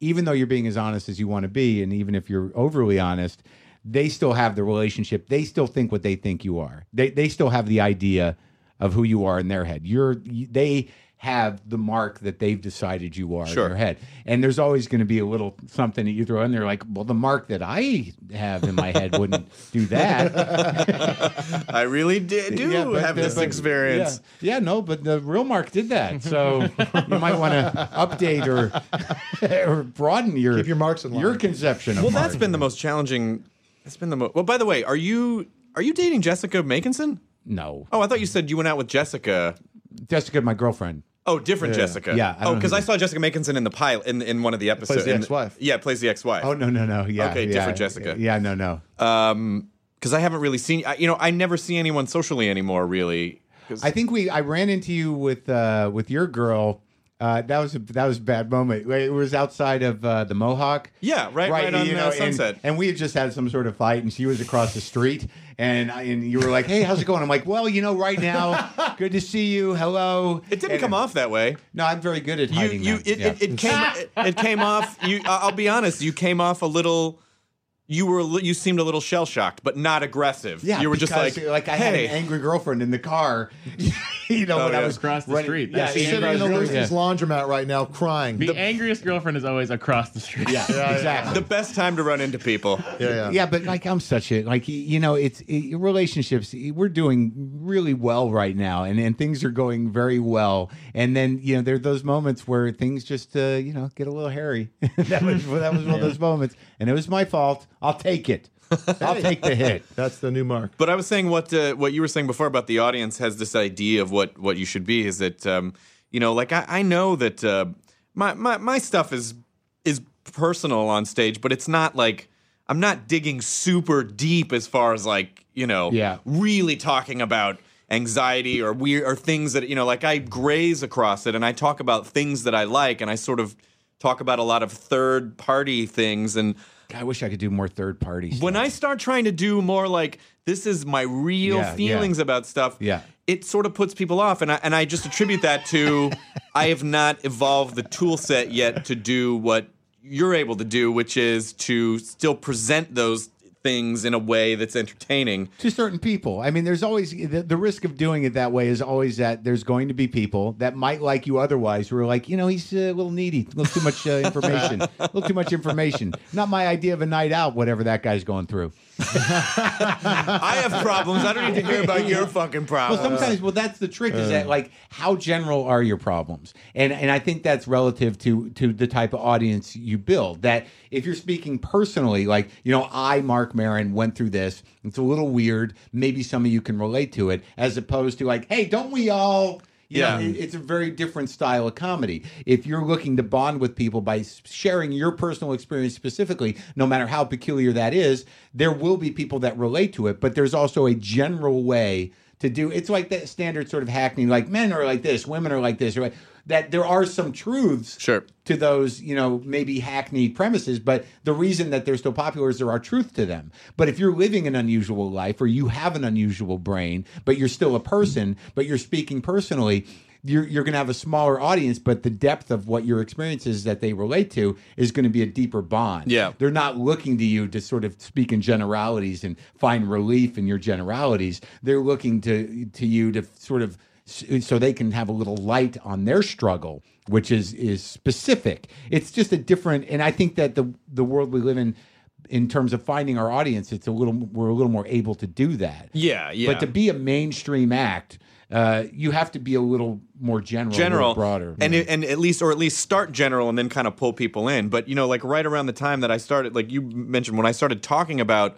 even though you're being as honest as you want to be, and even if you're overly honest, they still have the relationship. They still think what they think you are. They they still have the idea of who you are in their head. You're they have the mark that they've decided you are sure. in their head. And there's always going to be a little something that you throw in there like, well, the mark that I have in my head wouldn't do that. I really d- do yeah, but, have this but, experience. Yeah, yeah, no, but the real Mark did that. So you might want to update or or broaden your, keep your, marks in line. Your conception of well, mark. That's been the most challenging. That's been the most. Well, by the way, are you are you dating Jessica Makinson? No. Oh, I thought you said you went out with Jessica. Jessica, my girlfriend. Oh, different yeah. Jessica. Yeah. I oh, because I saw Jessica Makinson in the pilot in in one of the episodes. Plays the ex-wife. The, yeah, plays the ex-wife. Oh no no no yeah. Okay, yeah, different yeah, Jessica. Yeah no no. Um, because I haven't really seen I, you know I never see anyone socially anymore really. I think we I ran into you with uh with your girl Uh, that was a, that was a bad moment. It was outside of uh, the Mohawk. Yeah, right, right, right on you know, uh, Sunset. And, and we had just had some sort of fight, and she was across the street, and I, and you were like, "Hey, how's it going?" I'm like, "Well, you know, right now, good to see you. Hello." It didn't and, come off that way. No, I'm very good at hiding. You, you, that. It, yeah. it, it came, it, it came off. You, I'll be honest. You came off a little. You were you seemed a little shell shocked, but not aggressive. Yeah, you were because, just like, like I hey. had an angry girlfriend in the car. you know, oh, when yeah. I was across the running, street. Yeah, she's sitting in the Lucy's laundromat right now, crying. The, the angriest girlfriend is always across the street. Yeah, yeah exactly. The best time to run into people. yeah, yeah, yeah. But like, I'm such a like, you know, it's it, relationships. We're doing really well right now, and and things are going very well. And then you know, there are those moments where things just uh, you know get a little hairy. that was that was one yeah. of those moments, and it was my fault. I'll take it. I'll take the hit. That's the new mark. But I was saying what uh, what you were saying before about the audience has this idea of what, what you should be is that, um, you know, like I, I know that uh, my, my my stuff is is personal on stage, but it's not like I'm not digging super deep as far as like, you know, yeah. really talking about anxiety or weird or things that, you know, like I graze across it and I talk about things that I like and I sort of talk about a lot of third party things and I wish I could do more third party stuff. When I start trying to do more like, this is my real yeah, feelings yeah. about stuff, yeah. it sort of puts people off. And I, and I just attribute that to I have not evolved the tool set yet to do what you're able to do, which is to still present those things in a way that's entertaining to certain people. I mean, there's always the, the risk of doing it that way is always that there's going to be people that might like you otherwise who are like, you know, he's a little needy, a little too much uh, information, a little too much information. Not my idea of a night out, whatever that guy's going through. I have problems. I don't need to hear about your fucking problems. Well, sometimes, well, that's the trick is that like, how general are your problems? And and I think that's relative to to the type of audience you build. That if you're speaking personally, like, you know, I, Marc Maron went through this. It's a little weird. Maybe some of you can relate to it, as opposed to like, hey, don't we all? You yeah, know, it's a very different style of comedy. If you're looking to bond with people by sharing your personal experience specifically, no matter how peculiar that is, there will be people that relate to it. But there's also a general way to do. It's like that standard sort of hackney, like men are like this, women are like this, or like that. There are some truths. Sure. To those, you know, maybe hackneyed premises, but the reason that they're still popular is there are truth to them. But if you're living an unusual life or you have an unusual brain, but you're still a person, but you're speaking personally, you're, you're going to have a smaller audience, but the depth of what your experiences that they relate to is going to be a deeper bond. Yeah. They're not looking to you to sort of speak in generalities and find relief in your generalities. They're looking to, to you to sort of so they can have a little light on their struggle, which is is specific. It's just a different, and I think that the the world we live in, in terms of finding our audience, it's a little we're a little more able to do that. Yeah, yeah. But to be a mainstream act, uh, you have to be a little more general, general, broader, and it, and at least or at least start general and then kind of pull people in. But you know, like right around the time that I started, like you mentioned, when I started talking about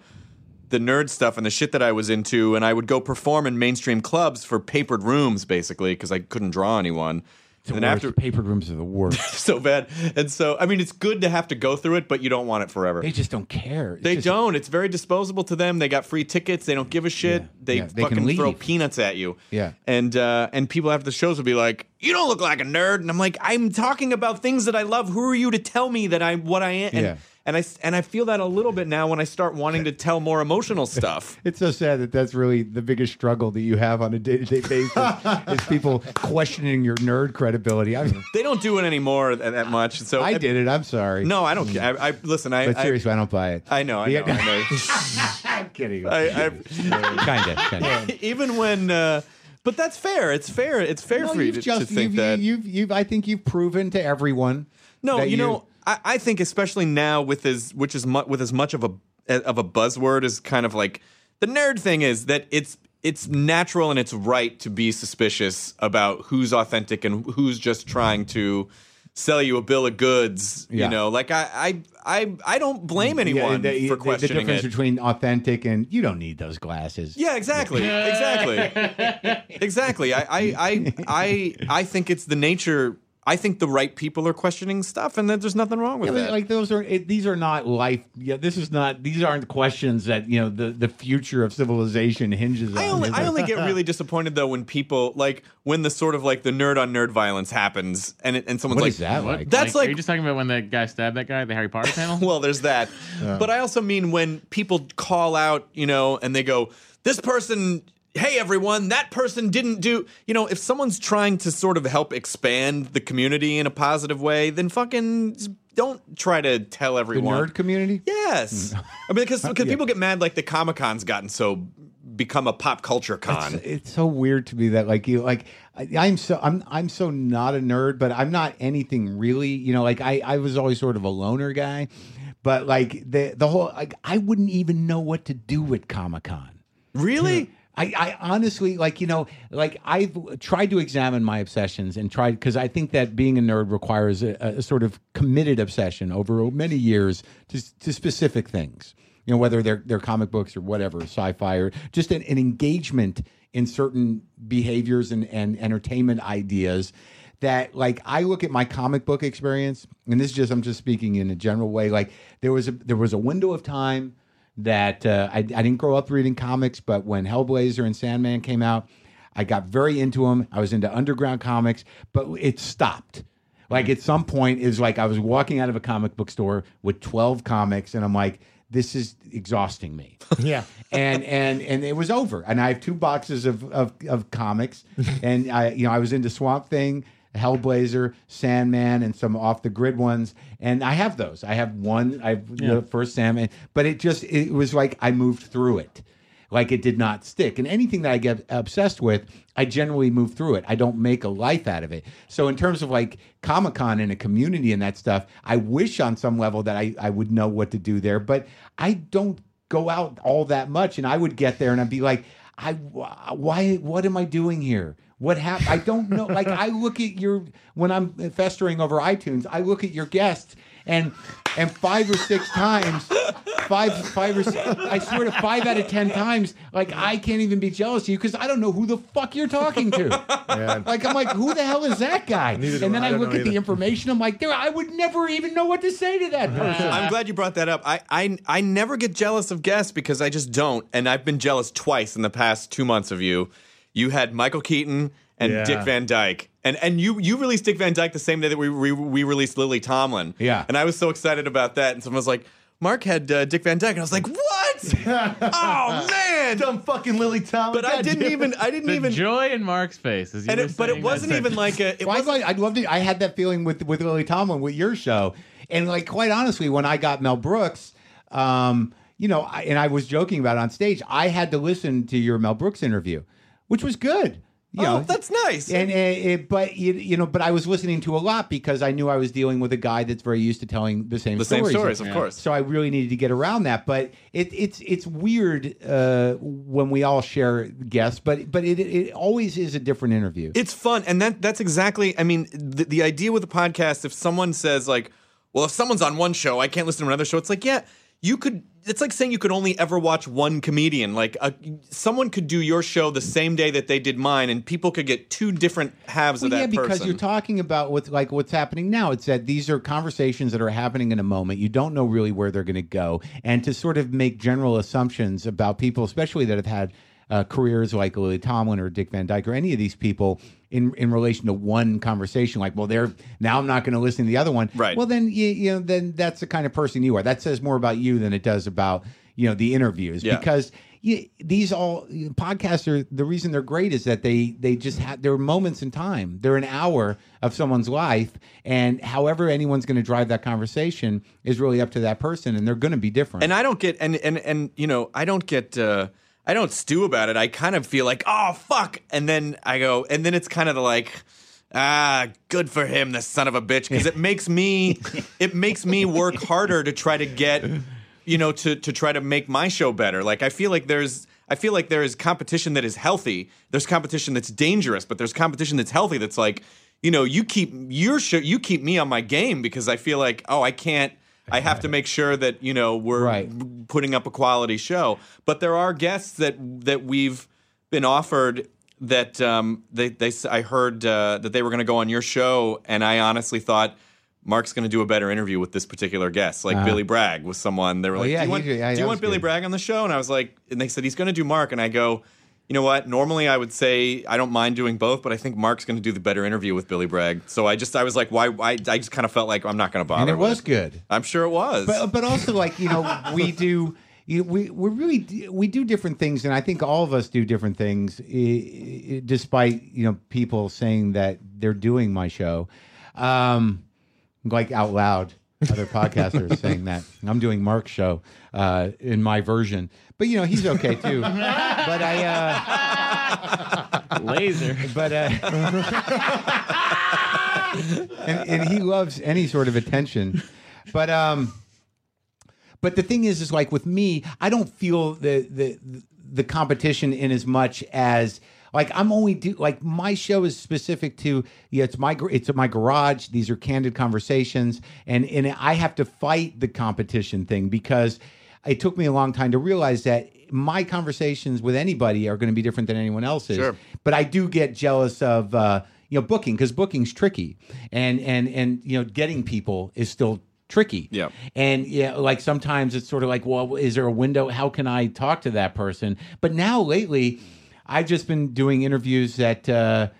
the nerd stuff and the shit that I was into, and I would go perform in mainstream clubs for papered rooms, basically, because I couldn't draw anyone. The and after papered rooms are the worst, so bad. And so, I mean, it's good to have to go through it, but you don't want it forever. They just don't care. It's they just... don't. It's very disposable to them. They got free tickets. They don't give a shit. Yeah. They, yeah. they fucking throw peanuts at you. Yeah. And uh, and people after the shows would be like, "You don't look like a nerd," and I'm like, "I'm talking about things that I love. Who are you to tell me that I what I am?" And, yeah. And I, and I feel that a little bit now when I start wanting to tell more emotional stuff. It's so sad that that's really the biggest struggle that you have on a day-to-day basis is people questioning your nerd credibility. I mean, they don't do it anymore that, that much. So I, I did it. I'm sorry. No, I don't care. I, I, listen, I... But seriously, I, I don't buy it. I know. I know. I know. I'm kidding. I, I, kind of. Kind of. Even when... Uh, But that's fair. It's fair. It's fair no, for you to, just, to think you've, that. You've, you've, you've, I think you've proven to everyone... No, you know... I think, especially now, with as which is mu- with as much of a of a buzzword as kind of like the nerd thing is that it's it's natural and it's right to be suspicious about who's authentic and who's just trying to sell you a bill of goods. Yeah. You know, like I I I, I don't blame anyone yeah, the, for questioning the, the difference it. Between authentic and you don't need those glasses. Yeah, exactly, exactly, exactly. I I I I, I think it's the nature. I think the right people are questioning stuff, and that there's nothing wrong with yeah, that. Like those are it, these are not life. Yeah, this is not. These aren't questions that you know the the future of civilization hinges I on. Only, I only get really disappointed though when people like when the sort of like the nerd on nerd violence happens, and it, and someone's what like, is that like that's like, like are you just talking about when the guy stabbed that guy at the Harry Potter panel? Well, there's that, yeah. But I also mean when people call out, you know, and they go, this person. Hey, everyone, that person didn't do... You know, if someone's trying to sort of help expand the community in a positive way, then fucking don't try to tell everyone. The nerd community? Yes. Mm. I mean, because yeah. people get mad like the Comic-Con's gotten so... become a pop culture con. It's, it's so weird to me that like you... like. I, I'm so I'm I'm so not a nerd, but I'm not anything really. You know, like I, I was always sort of a loner guy. But like the, the whole... like I wouldn't even know what to do with Comic-Con. Really? You know, I, I honestly, like, you know, like I've tried to examine my obsessions and tried, because I think that being a nerd requires a, a sort of committed obsession over many years to, to specific things, you know, whether they're, they're comic books or whatever, sci-fi, or just an, an engagement in certain behaviors and, and entertainment ideas that, like, I look at my comic book experience, and this is just, I'm just speaking in a general way, like, there was a, there was a window of time that uh, I, I didn't grow up reading comics, but when Hellblazer and Sandman came out, I got very into them. I was into underground comics, but it stopped. Like at some point, it was like I was walking out of a comic book store with twelve comics, and I'm like, this is exhausting me. Yeah. And and and it was over. And I have two boxes of of, of comics, and I you know I was into Swamp Thing, Hellblazer, Sandman, and some off-the-grid ones, and I have those. I have one. I have yeah. the first Sandman, but it just—it was like I moved through it, like it did not stick. And anything that I get obsessed with, I generally move through it. I don't make a life out of it. So in terms of like Comic-Con and a community and that stuff, I wish on some level that I I would know what to do there, but I don't go out all that much. And I would get there and I'd be like, I why? What am I doing here? What happened? I don't know. Like, I look at your, when I'm festering over iTunes, I look at your guests and and five or six times, five, five or six, I swear to five out of ten times, like, I can't even be jealous of you because I don't know who the fuck you're talking to. Yeah. Like, I'm like, who the hell is that guy? And then I, I look at either. the information, I'm like, dude, I would never even know what to say to that person. I'm glad you brought that up. I, I, I never get jealous of guests because I just don't. And I've been jealous twice in the past two months of you. You had Michael Keaton and yeah. Dick Van Dyke. And and you you released Dick Van Dyke the same day that we we, we released Lily Tomlin. Yeah. And I was so excited about that. And someone was like, Mark had uh, Dick Van Dyke. And I was like, what? Oh, man. Dumb fucking Lily Tomlin. But God, I didn't even. I didn't the even. joy in Mark's face. As you and it, but it wasn't even like a. It well, wasn't, I'd love to. I had that feeling with, with Lily Tomlin with your show. And like, quite honestly, when I got Mel Brooks, um, you know, I, and I was joking about it on stage, I had to listen to your Mel Brooks interview. Which was good. You oh, know. That's nice. And it, it, but you, you know, but I was listening to a lot because I knew I was dealing with a guy that's very used to telling the same the stories. The same stories, of yeah. course. So I really needed to get around that. But it, it's it's weird uh, when we all share guests, but but it it always is a different interview. It's fun, and that that's exactly. I mean, the, the idea with the podcast, if someone says like, well, if someone's on one show, I can't listen to another show. It's like, yeah. You could, it's like saying you could only ever watch one comedian. Like, a, someone could do your show the same day that they did mine, and people could get two different halves well, of that yeah, person. Yeah, because you're talking about what's, like, what's happening now. It's that these are conversations that are happening in a moment. You don't know really where they're going to go. And to sort of make general assumptions about people, especially that have had uh, careers like Lily Tomlin or Dick Van Dyke or any of these people, in in relation to one conversation, like, well, they're now I'm not going to listen to the other one. Right. Well, then you, you know, then that's the kind of person you are. That says more about you than it does about you know the interviews yeah. because you, these all you, podcasts are the reason they're great is that they they just have they're moments in time. They're an hour of someone's life, and however anyone's going to drive that conversation is really up to that person, and they're going to be different. And I don't get and and and you know I don't get. Uh, I don't stew about it. I kind of feel like, oh, fuck. And then I go, and then it's kind of like, ah, good for him, the son of a bitch. Because it makes me, it makes me work harder to try to get, you know, to, to try to make my show better. Like, I feel like there's, I feel like there is competition that is healthy. There's competition that's dangerous, but there's competition that's healthy. That's like, you know, you keep your show, you keep me on my game because I feel like, oh, I can't. I have to make sure that, you know, we're right. putting up a quality show. But there are guests that that we've been offered that um, they, they, I heard uh, that they were going to go on your show, and I honestly thought Mark's going to do a better interview with this particular guest. Like uh, Billy Bragg was someone. They were oh, like, yeah, "Do you want, he, yeah, do you want Billy good. Bragg on the show?" And I was like, and they said he's going to do Mark, and I go, you know what? Normally I would say I don't mind doing both, but I think Mark's going to do the better interview with Billy Bragg. So I just I was like, why? why? I just kind of felt like I'm not going to bother. And it was with. good. I'm sure it was. But but also like you know we do. You, we we really we do different things, and I think all of us do different things. I, I, despite you know people saying that they're doing my show, um, like out loud, other podcasters saying that I'm doing Mark's show uh, in my version, but you know he's okay too. But I uh, laser, but. Uh, and, and he loves any sort of attention, but um. But the thing is, is like with me, I don't feel the the the competition in as much as like I'm only do like my show is specific to yeah it's my it's my garage. These are candid conversations, and and I have to fight the competition thing because it took me a long time to realize that my conversations with anybody are going to be different than anyone else's. Sure. But I do get jealous of uh, you know booking because booking's tricky, and and and you know getting people is still. Tricky. Yeah. And yeah, like sometimes it's sort of like, well, is there a window? How can I talk to that person? But now lately, I've just been doing interviews that uh,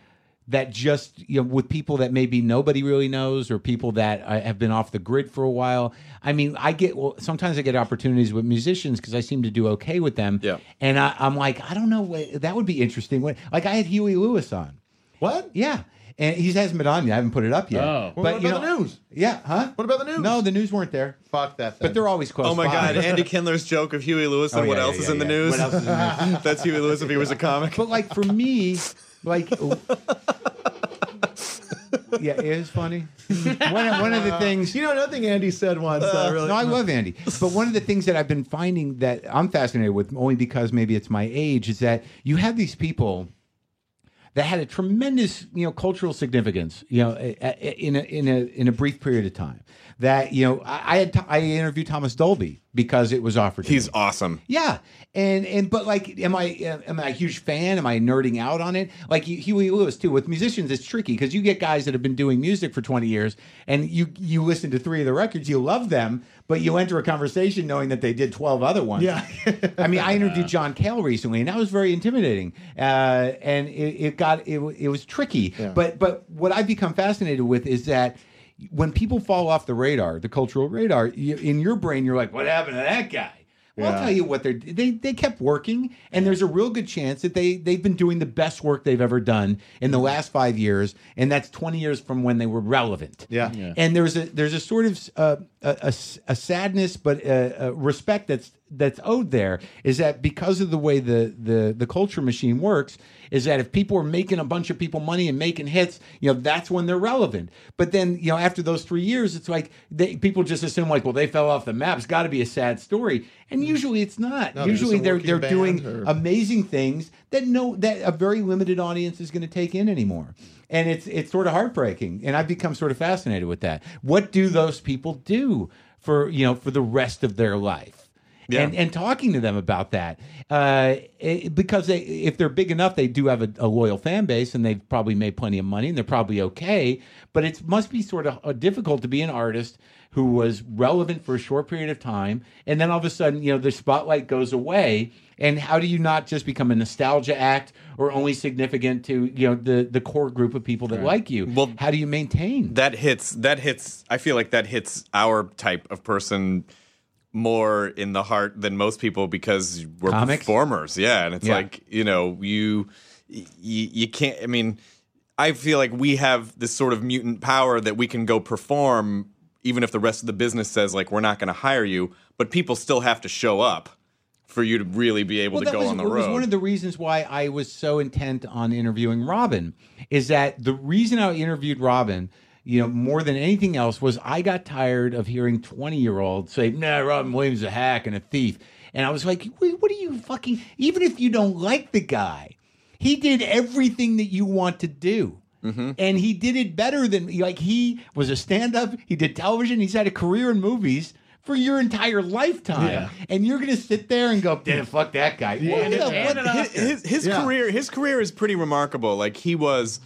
that just, you know, with people that maybe nobody really knows or people that uh, have been off the grid for a while. I mean, I get, well, sometimes I get opportunities with musicians because I seem to do okay with them. Yeah. And I, I'm like, I don't know, that would be interesting. Like I had Huey Lewis on. What? Yeah. And he hasn't been on yet. I haven't put it up yet. Oh. But, well, what about you know, the news? Yeah, huh? What about the news? No, the news weren't there. Fuck that thing. But they're always close. Oh, my God. Andy Kindler's joke of Huey Lewis and oh, yeah, what, yeah, else yeah, yeah. what else is in the news. That's Huey Lewis if he was a comic. But, like, for me, like... yeah, it is funny. One of, one of the things... You know, another thing Andy said once. Uh, uh, really, no, I love Andy. But one of the things that I've been finding that I'm fascinated with, only because maybe it's my age, is that you have these people... that had a tremendous, you know, cultural significance, you know, in a in a in a brief period of time. That you know, I I, had t- I interviewed Thomas Dolby because it was offered to He's me. awesome. Yeah, and and but like, am I am I a huge fan? Am I nerding out on it? Like Huey Lewis too. With musicians, it's tricky because you get guys that have been doing music for twenty years, and you you listen to three of the records, you love them, but you enter a conversation knowing that they did twelve other ones. Yeah, I mean, I interviewed John Cale recently, and that was very intimidating, uh, and it, it got it it was tricky. Yeah. But but what I've become fascinated with is that. When people fall off the radar, the cultural radar, you, in your brain, you're like, what happened to that guy? Well, yeah. I'll tell you what, they're, they they kept working, and there's a real good chance that they, they've been doing the best work they've ever done in the last five years, and that's twenty years from when they were relevant. Yeah. yeah. And there's a there's a sort of uh, a, a, a sadness, but a, a respect that's that's owed there, is that because of the way the, the, the culture machine works, is that if people are making a bunch of people money and making hits, you know, that's when they're relevant. But then, you know, after those three years, it's like they, people just assume like, well, they fell off the map. It's got to be a sad story. And usually it's not. No, usually they're they're doing or... amazing things that no that a very limited audience is going to take in anymore. And it's it's sort of heartbreaking. And I've become sort of fascinated with that. What do those people do for, you know, for the rest of their life? Yeah. And and talking to them about that, uh, it, because they, if they're big enough, they do have a, a loyal fan base, and they've probably made plenty of money, and they're probably okay. But it must be sort of difficult to be an artist who was relevant for a short period of time, and then all of a sudden, you know, the spotlight goes away. And how do you not just become a nostalgia act or only significant to, you know, the, the core group of people that right. like you? Well, how do you maintain that hits that hits? I feel like that hits our type of person. More in the heart than most people because we're Comics? performers, yeah, and it's yeah. like you know you, you you can't. I mean, I feel like we have this sort of mutant power that we can go perform, even if the rest of the business says like we're not going to hire you, but people still have to show up for you to really be able well, to go was, on the road. That was one of the reasons why I was so intent on interviewing Robin. Is that the reason I interviewed Robin? You know, more than anything else was I got tired of hearing twenty-year-olds say, nah, Robin Williams is a hack and a thief. And I was like, what do you fucking... Even if you don't like the guy, he did everything that you want to do. Mm-hmm. And he did it better than... Like, he was a stand-up. He did television. He's had a career in movies for your entire lifetime, yeah. and you're gonna sit there and go, "Damn, fuck that guy." Yeah. And, and, and, and his his, his yeah. career, his career is pretty remarkable. Like he was.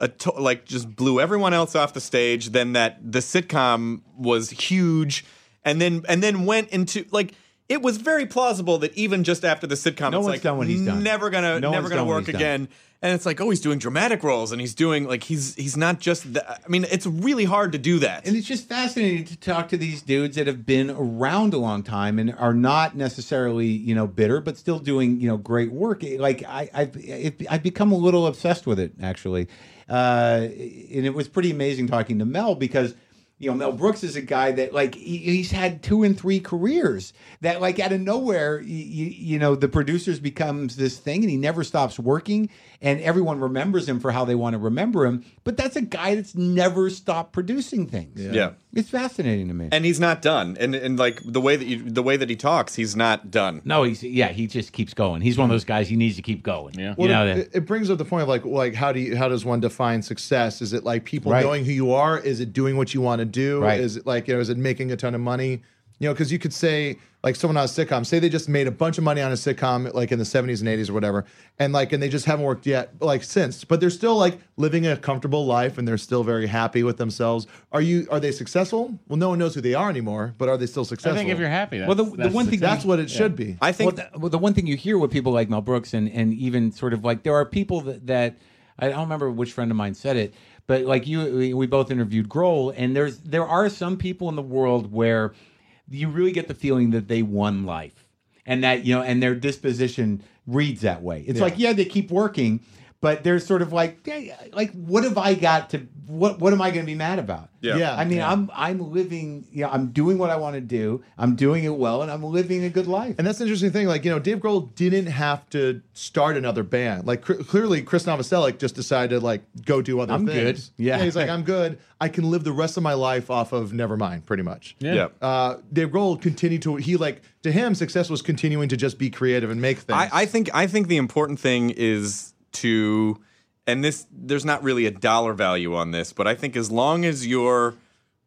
A to like just blew everyone else off the stage. Then that the sitcom was huge, and then and then went into like it was very plausible that even just after the sitcom, no it's one's like done what he's done. Never gonna no never gonna work again. Done. And it's like, oh, he's doing dramatic roles, and he's doing like he's he's not just. The, I mean, it's really hard to do that. And it's just fascinating to talk to these dudes that have been around a long time and are not necessarily you know bitter, but still doing you know great work. Like I I've it, I've become a little obsessed with it actually. Uh, and it was pretty amazing talking to Mel because, you know, Mel Brooks is a guy that, like, he, he's had two and three careers that, like, out of nowhere, you, you know, the producers becomes this thing and he never stops working and everyone remembers him for how they want to remember him. But that's a guy that's never stopped producing things. Yeah. yeah. It's fascinating to me. And he's not done. And, and like, the way that you, the way that he talks, he's not done. No, he's, yeah, he just keeps going. He's one of those guys, he needs to keep going. Yeah. Well, you know, it, that, it brings up the point of, like, like how do you, how does one define success? Is it, like, people right. knowing who you are? Is it doing what you want to do? Right. Is it, like, you know, is it making a ton of money? You know, because you could say, like, someone on a sitcom, say they just made a bunch of money on a sitcom, like, in the seventies and eighties or whatever, and, like, and they just haven't worked yet, like, since. But they're still, like, living a comfortable life, and they're still very happy with themselves. Are you? Are they successful? Well, no one knows who they are anymore, but are they still successful? I think if you're happy, that's, well, the, that's, the one thing that's what it yeah. should be. I think well the, well, the one thing you hear with people like Mel Brooks and, and even sort of, like, there are people that, that – I don't remember which friend of mine said it, but, like, you, we both interviewed Grohl, and there's there are some people in the world where – you really get the feeling that they won life and that, you know, and their disposition reads that way. It's yeah. like, yeah, they keep working, but they're sort of like, yeah, like, what have I got to, what, what am I going to be mad about? Yeah. yeah. I mean, yeah. I'm, I'm living, you know, I'm doing what I want to do. I'm doing it well and I'm living a good life. And that's an interesting thing. Like, you know, Dave Grohl didn't have to start another band. Like cr- clearly Chris Novoselic just decided to like go do other I'm things. Good. Yeah. And he's like, I'm good. I can live the rest of my life off of Nevermind pretty much. Yeah. yeah. Uh, Dave Grohl continued to, he like, to him, success was continuing to just be creative and make things. I, I think, I think the important thing is to, and this, there's not really a dollar value on this, but I think as long as you're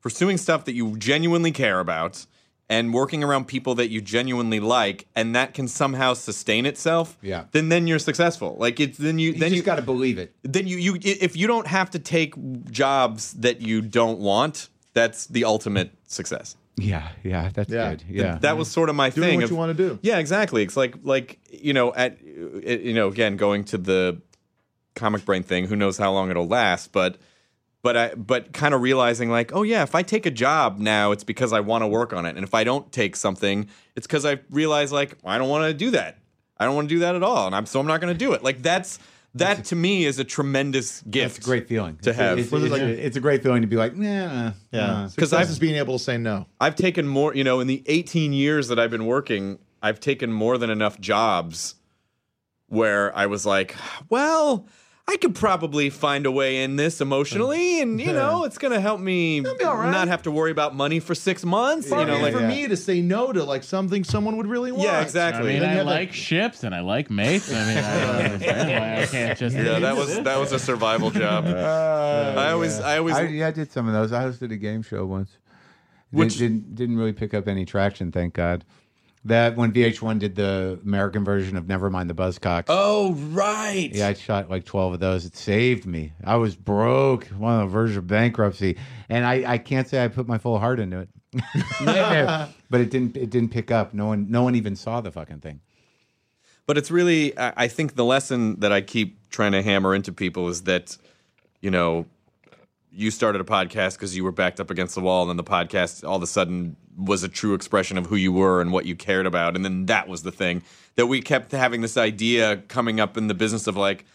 pursuing stuff that you genuinely care about and working around people that you genuinely like, and that can somehow sustain itself, yeah. then then you're successful. Like it's then you, you then you got to believe it. Then you you if you don't have to take jobs that you don't want, that's the ultimate success. Yeah, yeah, that's yeah. good. Yeah, Th- that was sort of my Doing thing. What of, you want to do? Yeah, exactly. It's like like you know at you know again going to the comic brain thing, who knows how long it'll last, but but I but kind of realizing like, oh yeah, if I take a job now, it's because I want to work on it, and if I don't take something, it's because I realize like I don't want to do that, I don't want to do that at all, and I'm so I'm not going to do it. Like that's that that's a, to me is a tremendous gift. It's a great feeling to it's, have. It's, it's, it's, like, a, it's a great feeling to be like, nah, yeah, because nah. I've just being able to say no. I've taken more, you know, in the eighteen years that I've been working, I've taken more than enough jobs where I was like, well. I could probably find a way in this emotionally, and you know, it's gonna help me right. not have to worry about money for six months. Yeah, you know, yeah, like, for yeah. me to say no to like something someone would really want. Yeah, exactly. I mean, I like that. Ships and I like mates. I mean, I don't understand why I can't just. Yeah, that was that was a survival job. Uh, I always, yeah. I always, I, yeah, I did some of those. I hosted a game show once, which didn't, didn't didn't really pick up any traction, thank God. That when V H one did the American version of Nevermind the Buzzcocks. Oh, right. Yeah, I shot like twelve of those. It saved me. I was broke, one on the verge of bankruptcy. And I, I can't say I put my full heart into it. But it didn't it didn't pick up. No one no one even saw the fucking thing. But it's really, I, I think the lesson that I keep trying to hammer into people is that, you know, you started a podcast because you were backed up against the wall, and then the podcast all of a sudden was a true expression of who you were and what you cared about. And then that was the thing that we kept having this idea coming up in the business of like,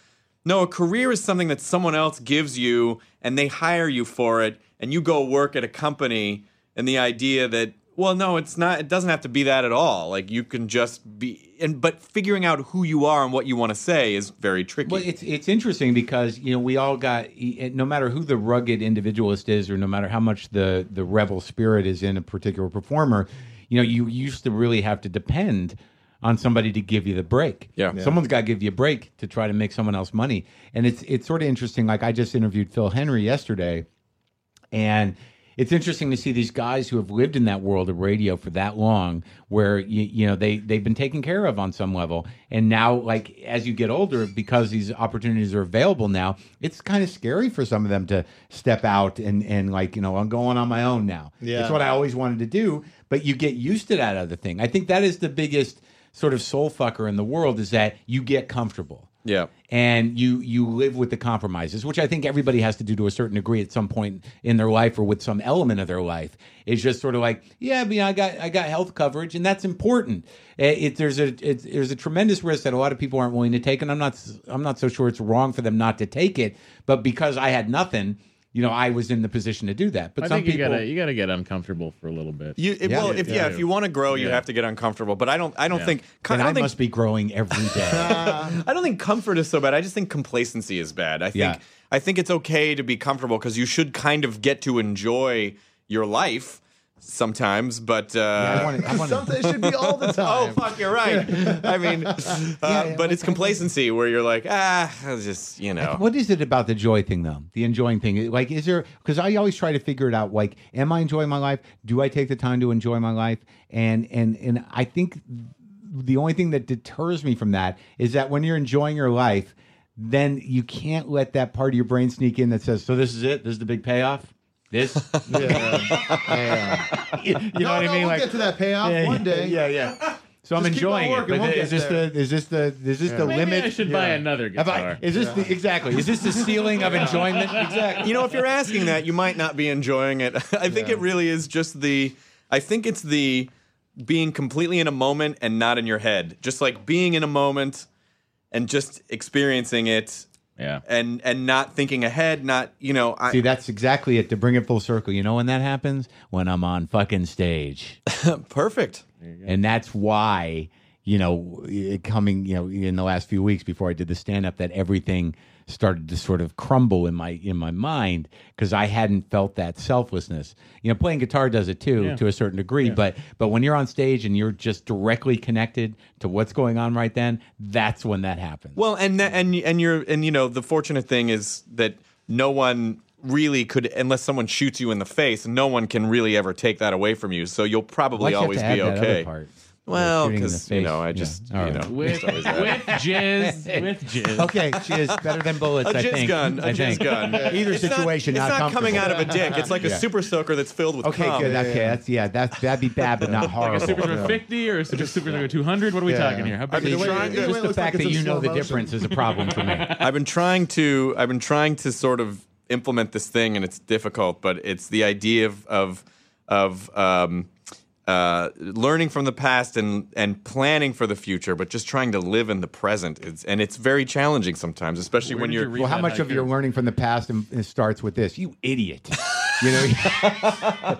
no, a career is something that someone else gives you and they hire you for it. And you go work at a company, and the idea that, well, no, it's not, it doesn't have to be that at all. Like you can just be, and, but figuring out who you are and what you want to say is very tricky. Well, it's, it's interesting because, you know, we all got, no matter who the rugged individualist is, or no matter how much the, the rebel spirit is in a particular performer, you know, you used to really have to depend on somebody to give you the break. Yeah. yeah. Someone's got to give you a break to try to make someone else money. And it's, it's sort of interesting. Like I just interviewed Phil Henry yesterday, and it's interesting to see these guys who have lived in that world of radio for that long, where, you, you know, they, they've been taken care of on some level. And now, like, as you get older, because these opportunities are available now, it's kind of scary for some of them to step out and, and like, you know, I'm going on my own now. Yeah. It's what I always wanted to do. But you get used to that other thing. I think that is the biggest sort of soul fucker in the world, is that you get comfortable. Yeah. And you you live with the compromises, which I think everybody has to do to a certain degree at some point in their life, or with some element of their life. It's just sort of like, yeah, but, you know, I got I got health coverage, and that's important. It, it, there's a it, there's a tremendous risk that a lot of people aren't willing to take, and I'm not I'm not so sure it's wrong for them not to take it. But because I had nothing, you know, I was in the position to do that. But I some think you people gotta, you got to get uncomfortable for a little bit. You, if, yeah. Well, if yeah, yeah, if you want to grow, yeah. you have to get uncomfortable. But I don't, I don't yeah. think. And I, I think, must be growing every day. uh, I don't think comfort is so bad. I just think complacency is bad. I think, yeah. I think it's okay to be comfortable, because you should kind of get to enjoy your life sometimes. But uh, yeah, I want it, I want it. It should be all the time. Oh fuck, you're right. I mean, uh, yeah, yeah, but it's complacency where you're like, ah, I'll just, you know. What is it about the joy thing though? The enjoying thing? Like, is there? Because I always try to figure it out. Like, am I enjoying my life? Do I take the time to enjoy my life? And and and I think the only thing that deters me from that is that when you're enjoying your life, then you can't let that part of your brain sneak in that says, so this is it. This is the big payoff. This, yeah. Yeah. you know no, what no, I mean? We'll like, get to that payoff yeah, one day. Yeah, yeah. yeah. So just I'm enjoying it, but we'll is, this the, is this the is this yeah. the Maybe limit? I should yeah. buy another guitar. I, is this yeah. the, exactly? Is this the ceiling of enjoyment? Exactly. You know, if you're asking that, you might not be enjoying it. I think yeah. it really is just the. I think it's the being completely in a moment and not in your head. Just like being in a moment and just experiencing it. Yeah, and and not thinking ahead, not, you know. I, See, that's exactly it, to bring it full circle. You know when that happens? When I'm on fucking stage. Perfect. And that's why, you know, it coming, you know, in the last few weeks before I did the stand-up, that everything started to sort of crumble in my in my mind, because I hadn't felt that selflessness. You know, playing guitar does it too, yeah. to a certain degree. Yeah. But but when you're on stage and you're just directly connected to what's going on right then, that's when that happens. Well, and that, and and you're and you know, the fortunate thing is that no one really could, unless someone shoots you in the face, no one can really ever take that away from you. So you'll probably well, always you have to add be okay. That other part. Well, because, you know, I just, yeah. you know. Right. With, with jizz. With jizz. Okay, jizz. Better than bullets, I think. A jizz gun. A jizz gun. Either it's situation, not, not It's not coming out of a dick. It's like yeah. a super soaker that's filled with okay, cum. Good, yeah, okay, yeah. That's, yeah, that's, that'd be bad, but not horrible. Like a super soaker yeah. fifty or a super soaker two hundred? What are we yeah. talking here? How big is it? Just the fact like that you know motion. The difference is a problem for me. I've been trying to, I've been trying to sort of implement this thing, and it's difficult, but it's the idea of, of, of, um, Uh, learning from the past and, and planning for the future, but just trying to live in the present. It's, and it's very challenging sometimes, especially Where when you're... You well, how much of your learning from the past and, and starts with this? You idiot. You know,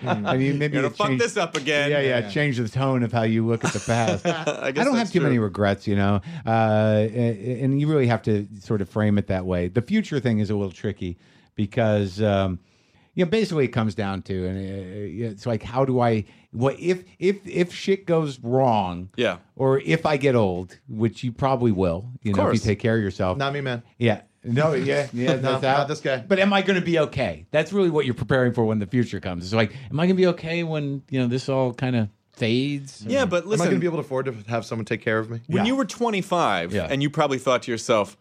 I mean, maybe you're going to fuck this up again. Yeah, yeah, yeah, change the tone of how you look at the past. I, guess I don't have too true. many regrets, you know, uh, and, and you really have to sort of frame it that way. The future thing is a little tricky because... Um, You know, basically it comes down to, and it's like, how do I, what if if if shit goes wrong, yeah, or if I get old, which you probably will, you of know, course. If you take care of yourself. Not me, man. Yeah. No, yeah, yeah, no, that's not this guy. But am I going to be okay? That's really what you're preparing for when the future comes. It's like, am I going to be okay when, you know, this all kind of fades? Yeah, or, but listen. Am I going to be able to afford to have someone take care of me? When yeah. you were twenty-five, yeah. and you probably thought to yourself,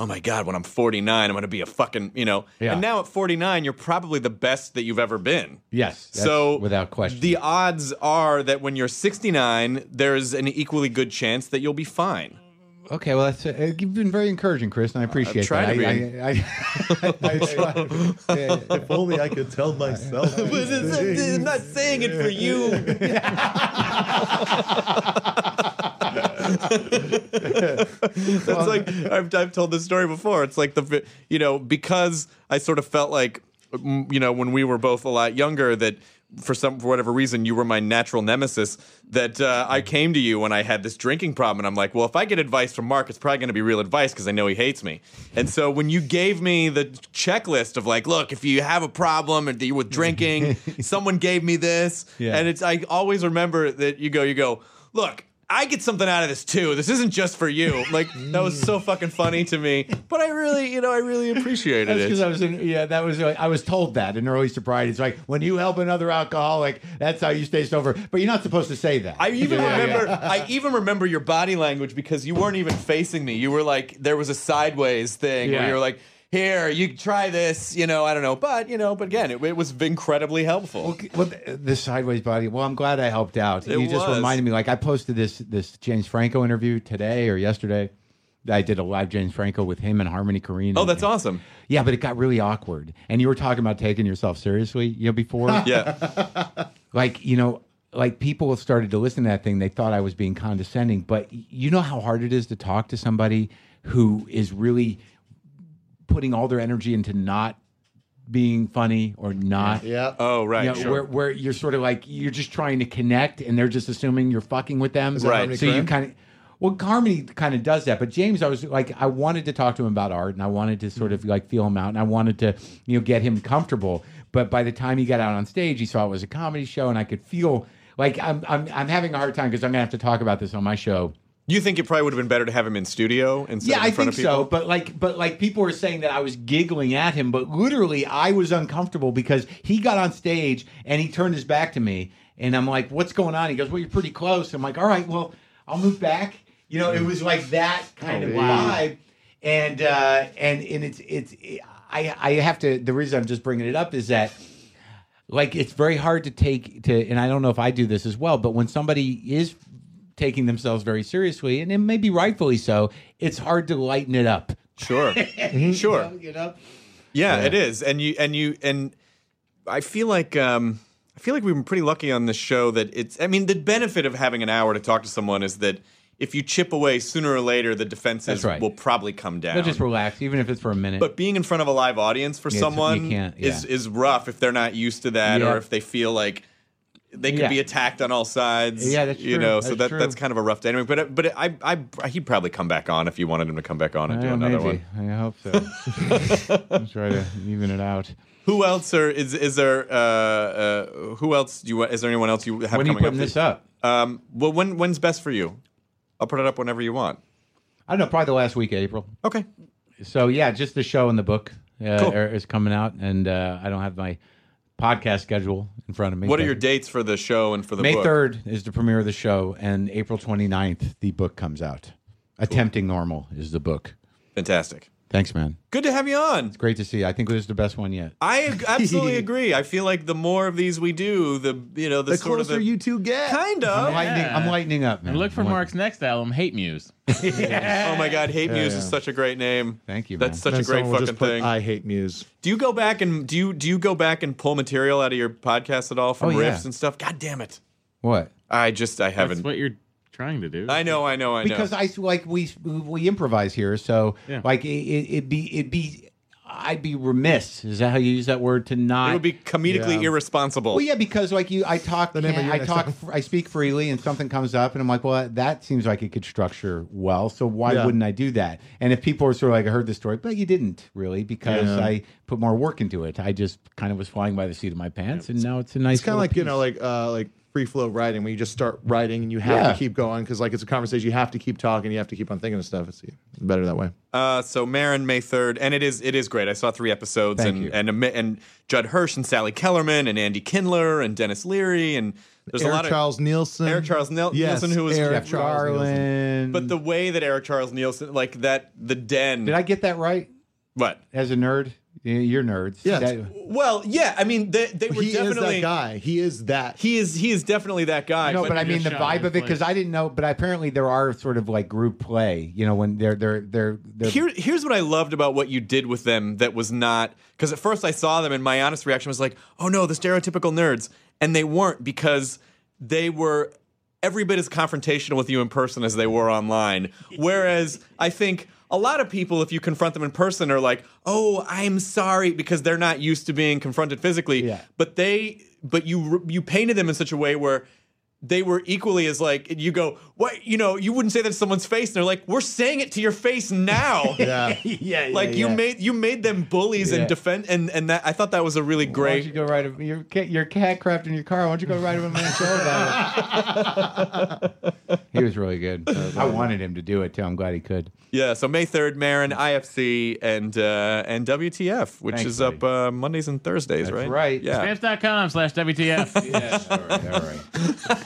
oh my God, when I'm forty-nine, I'm going to be a fucking, you know. Yeah. And now at forty-nine, you're probably the best that you've ever been. Yes. So without question. The odds are that when you're sixty-nine, there's an equally good chance that you'll be fine. Okay, well, that's, uh, you've been very encouraging, Chris, and I appreciate that. To I, I, I, I, I, I, if only I could tell myself. But I'm not saying it for you. It's like I've, I've told this story before. It's like the you know because I sort of felt like you know when we were both a lot younger that for some for whatever reason you were my natural nemesis. That uh, I came to you when I had this drinking problem, and I'm like, well, if I get advice from Mark, it's probably going to be real advice because I know he hates me. And so when you gave me the checklist of like, look, if you have a problem and you're with drinking, someone gave me this, yeah. and it's I always remember that you go you go look. I get something out of this too. This isn't just for you. Like, that was so fucking funny to me. But I really, you know, I really appreciated that's it. Because I was in, yeah, that was, I was told that in early sobriety. It's like, when you help another alcoholic, that's how you stay sober. But you're not supposed to say that. I even yeah, remember, yeah. I even remember your body language, because you weren't even facing me. You were like, there was a sideways thing yeah. where you were like, here, you try this, you know, I don't know. But, you know, but again, it, it was incredibly helpful. Well, this sideways body, well, I'm glad I helped out. It you was. Just reminded me, like, I posted this this James Franco interview today or yesterday. I did a live James Franco with him and Harmony Korine. Oh, that's and, awesome. Yeah, but it got really awkward. And you were talking about taking yourself seriously, you know, before. Yeah. Like, you know, like people started to listen to that thing. They thought I was being condescending. But you know how hard it is to talk to somebody who is really putting all their energy into not being funny or not. Yeah. Oh, right. You know, sure. where, where you're sort of like, you're just trying to connect and they're just assuming you're fucking with them. Right. So you kind of, well, Harmony kind of does that. But James, I was like, I wanted to talk to him about art and I wanted to sort of like feel him out and I wanted to, you know, get him comfortable. But by the time he got out on stage, he saw it was a comedy show and I could feel like I'm, I'm, I'm having a hard time because I'm going to have to talk about this on my show. You think it probably would have been better to have him in studio instead yeah, of in I front of people? Yeah, I think so. But like, but like, people were saying that I was giggling at him, but literally I was uncomfortable because he got on stage and he turned his back to me, and I'm like, "What's going on?" He goes, "Well, you're pretty close." I'm like, "All right, well, I'll move back." You know, it was like that kind oh, of vibe, yeah. and uh, and and it's it's it, I I have to. The reason I'm just bringing it up is that, like, it's very hard to take to, and I don't know if I do this as well, but when somebody is taking themselves very seriously, and it may be rightfully so, it's hard to lighten it up. Sure, sure. You know? Yeah, yeah, it is. And you and you and I feel like um, I feel like we've been pretty lucky on this show that it's. I mean, the benefit of having an hour to talk to someone is that if you chip away, sooner or later, the defenses right. will probably come down. They'll just relax, even if it's for a minute. But being in front of a live audience for yeah, someone yeah. is is rough if they're not used to that, yeah. or if they feel like they could yeah. be attacked on all sides. Yeah, that's true. You know, that's so that true. That's kind of a rough dynamic. But but I, I I he'd probably come back on if you wanted him to come back on and I do another maybe. one. I hope so. I'm trying to even it out. Who else are is is there? Uh, uh, who else do you? Is there anyone else you have when coming up? When are you putting up this up? Um, well, when when's best for you? I'll put it up whenever you want. I don't know. Probably the last week of April. Okay. So yeah, just the show and the book uh, cool. is coming out, and uh, I don't have my podcast schedule in front of me. What are your dates for the show and for the May book? May third is the premiere of the show, and April twenty-ninth, the book comes out. Cool. Attempting Normal is the book. Fantastic. Thanks, man. Good to have you on. It's great to see you. I think this is the best one yet. I absolutely agree. I feel like the more of these we do, the you know the, the sort of the, you two get. Kind of. I'm lightening, yeah. I'm lightening up, man. And look for I'm Mark's like... next album, Hate Muse. yeah. Oh my God, Hate yeah, Muse yeah. is such a great name. Thank you, man. That's such then a great fucking put, thing. I hate Muse. Do you go back and do you do you go back and pull material out of your podcast at all from oh, riffs yeah. and stuff? God damn it! What? I just I haven't. That's what you're trying to do. I know, I know, I know. Because I like we we improvise here, so yeah. like it, it'd be it'd be I'd be remiss. Is that how you use that word? To not it would be comedically yeah. irresponsible. Well, yeah, because like you, I talk, the name and, of I talk, stuff. I speak freely, and something comes up, and I'm like, well, that seems like it could structure well. So why yeah. wouldn't I do that? And if people are sort of like, I heard this story, but you didn't really, because yeah. I put more work into it. I just kind of was flying by the seat of my pants, yeah. and now it's a nice. It's kind of like piece. you know, like uh, like. free flow writing, when you just start writing and you have yeah. to keep going because like it's a conversation, you have to keep talking, you have to keep on thinking of stuff. It's better that way. Uh, so Maron, May third, and it is it is great. I saw three episodes Thank and you. and and Judd Hirsch and Sally Kellerman and Andy Kindler and Dennis Leary and there's Eric a lot of Charles Nielsen. Eric Charles Nielsen, yes, who was Eric Charles. But the way that Eric Charles Nielsen, like that, the den. Did I get that right? What? As a nerd. You're nerds. Yeah. That, well, yeah. I mean, they, they were he definitely is that guy. He is that. He is. He is definitely that guy. No, but, but I mean the vibe of it because I didn't know. But apparently there are sort of like group play. You know, when they're they're they're. they're Here, here's what I loved about what you did with them. That was not because at first I saw them and my honest reaction was like, oh no, the stereotypical nerds, and they weren't because they were every bit as confrontational with you in person as they were online. Whereas I think a lot of people, if you confront them in person, are like, "Oh, I'm sorry," because they're not used to being confronted physically. Yeah. But they, but you, you painted them in such a way where they were equally as like, you go, what, you know, you wouldn't say that to someone's face. And they're like, we're saying it to your face now. yeah. yeah. Like yeah, you yeah. made, you made them bullies yeah. and defend. And, and that, I thought that was a really great. Why don't you go write a, your cat, your cat craft in your car. Why don't you go write him a man show about it? He was really good. I wanted him to do it too. I'm glad he could. Yeah. So May third, Maron, I F C and, uh, and W T F, which Thanks, is buddy. up, uh, Mondays and Thursdays, That's right? That's right. Yeah. Stamps dot com slash W T F. Yeah. All right. All right.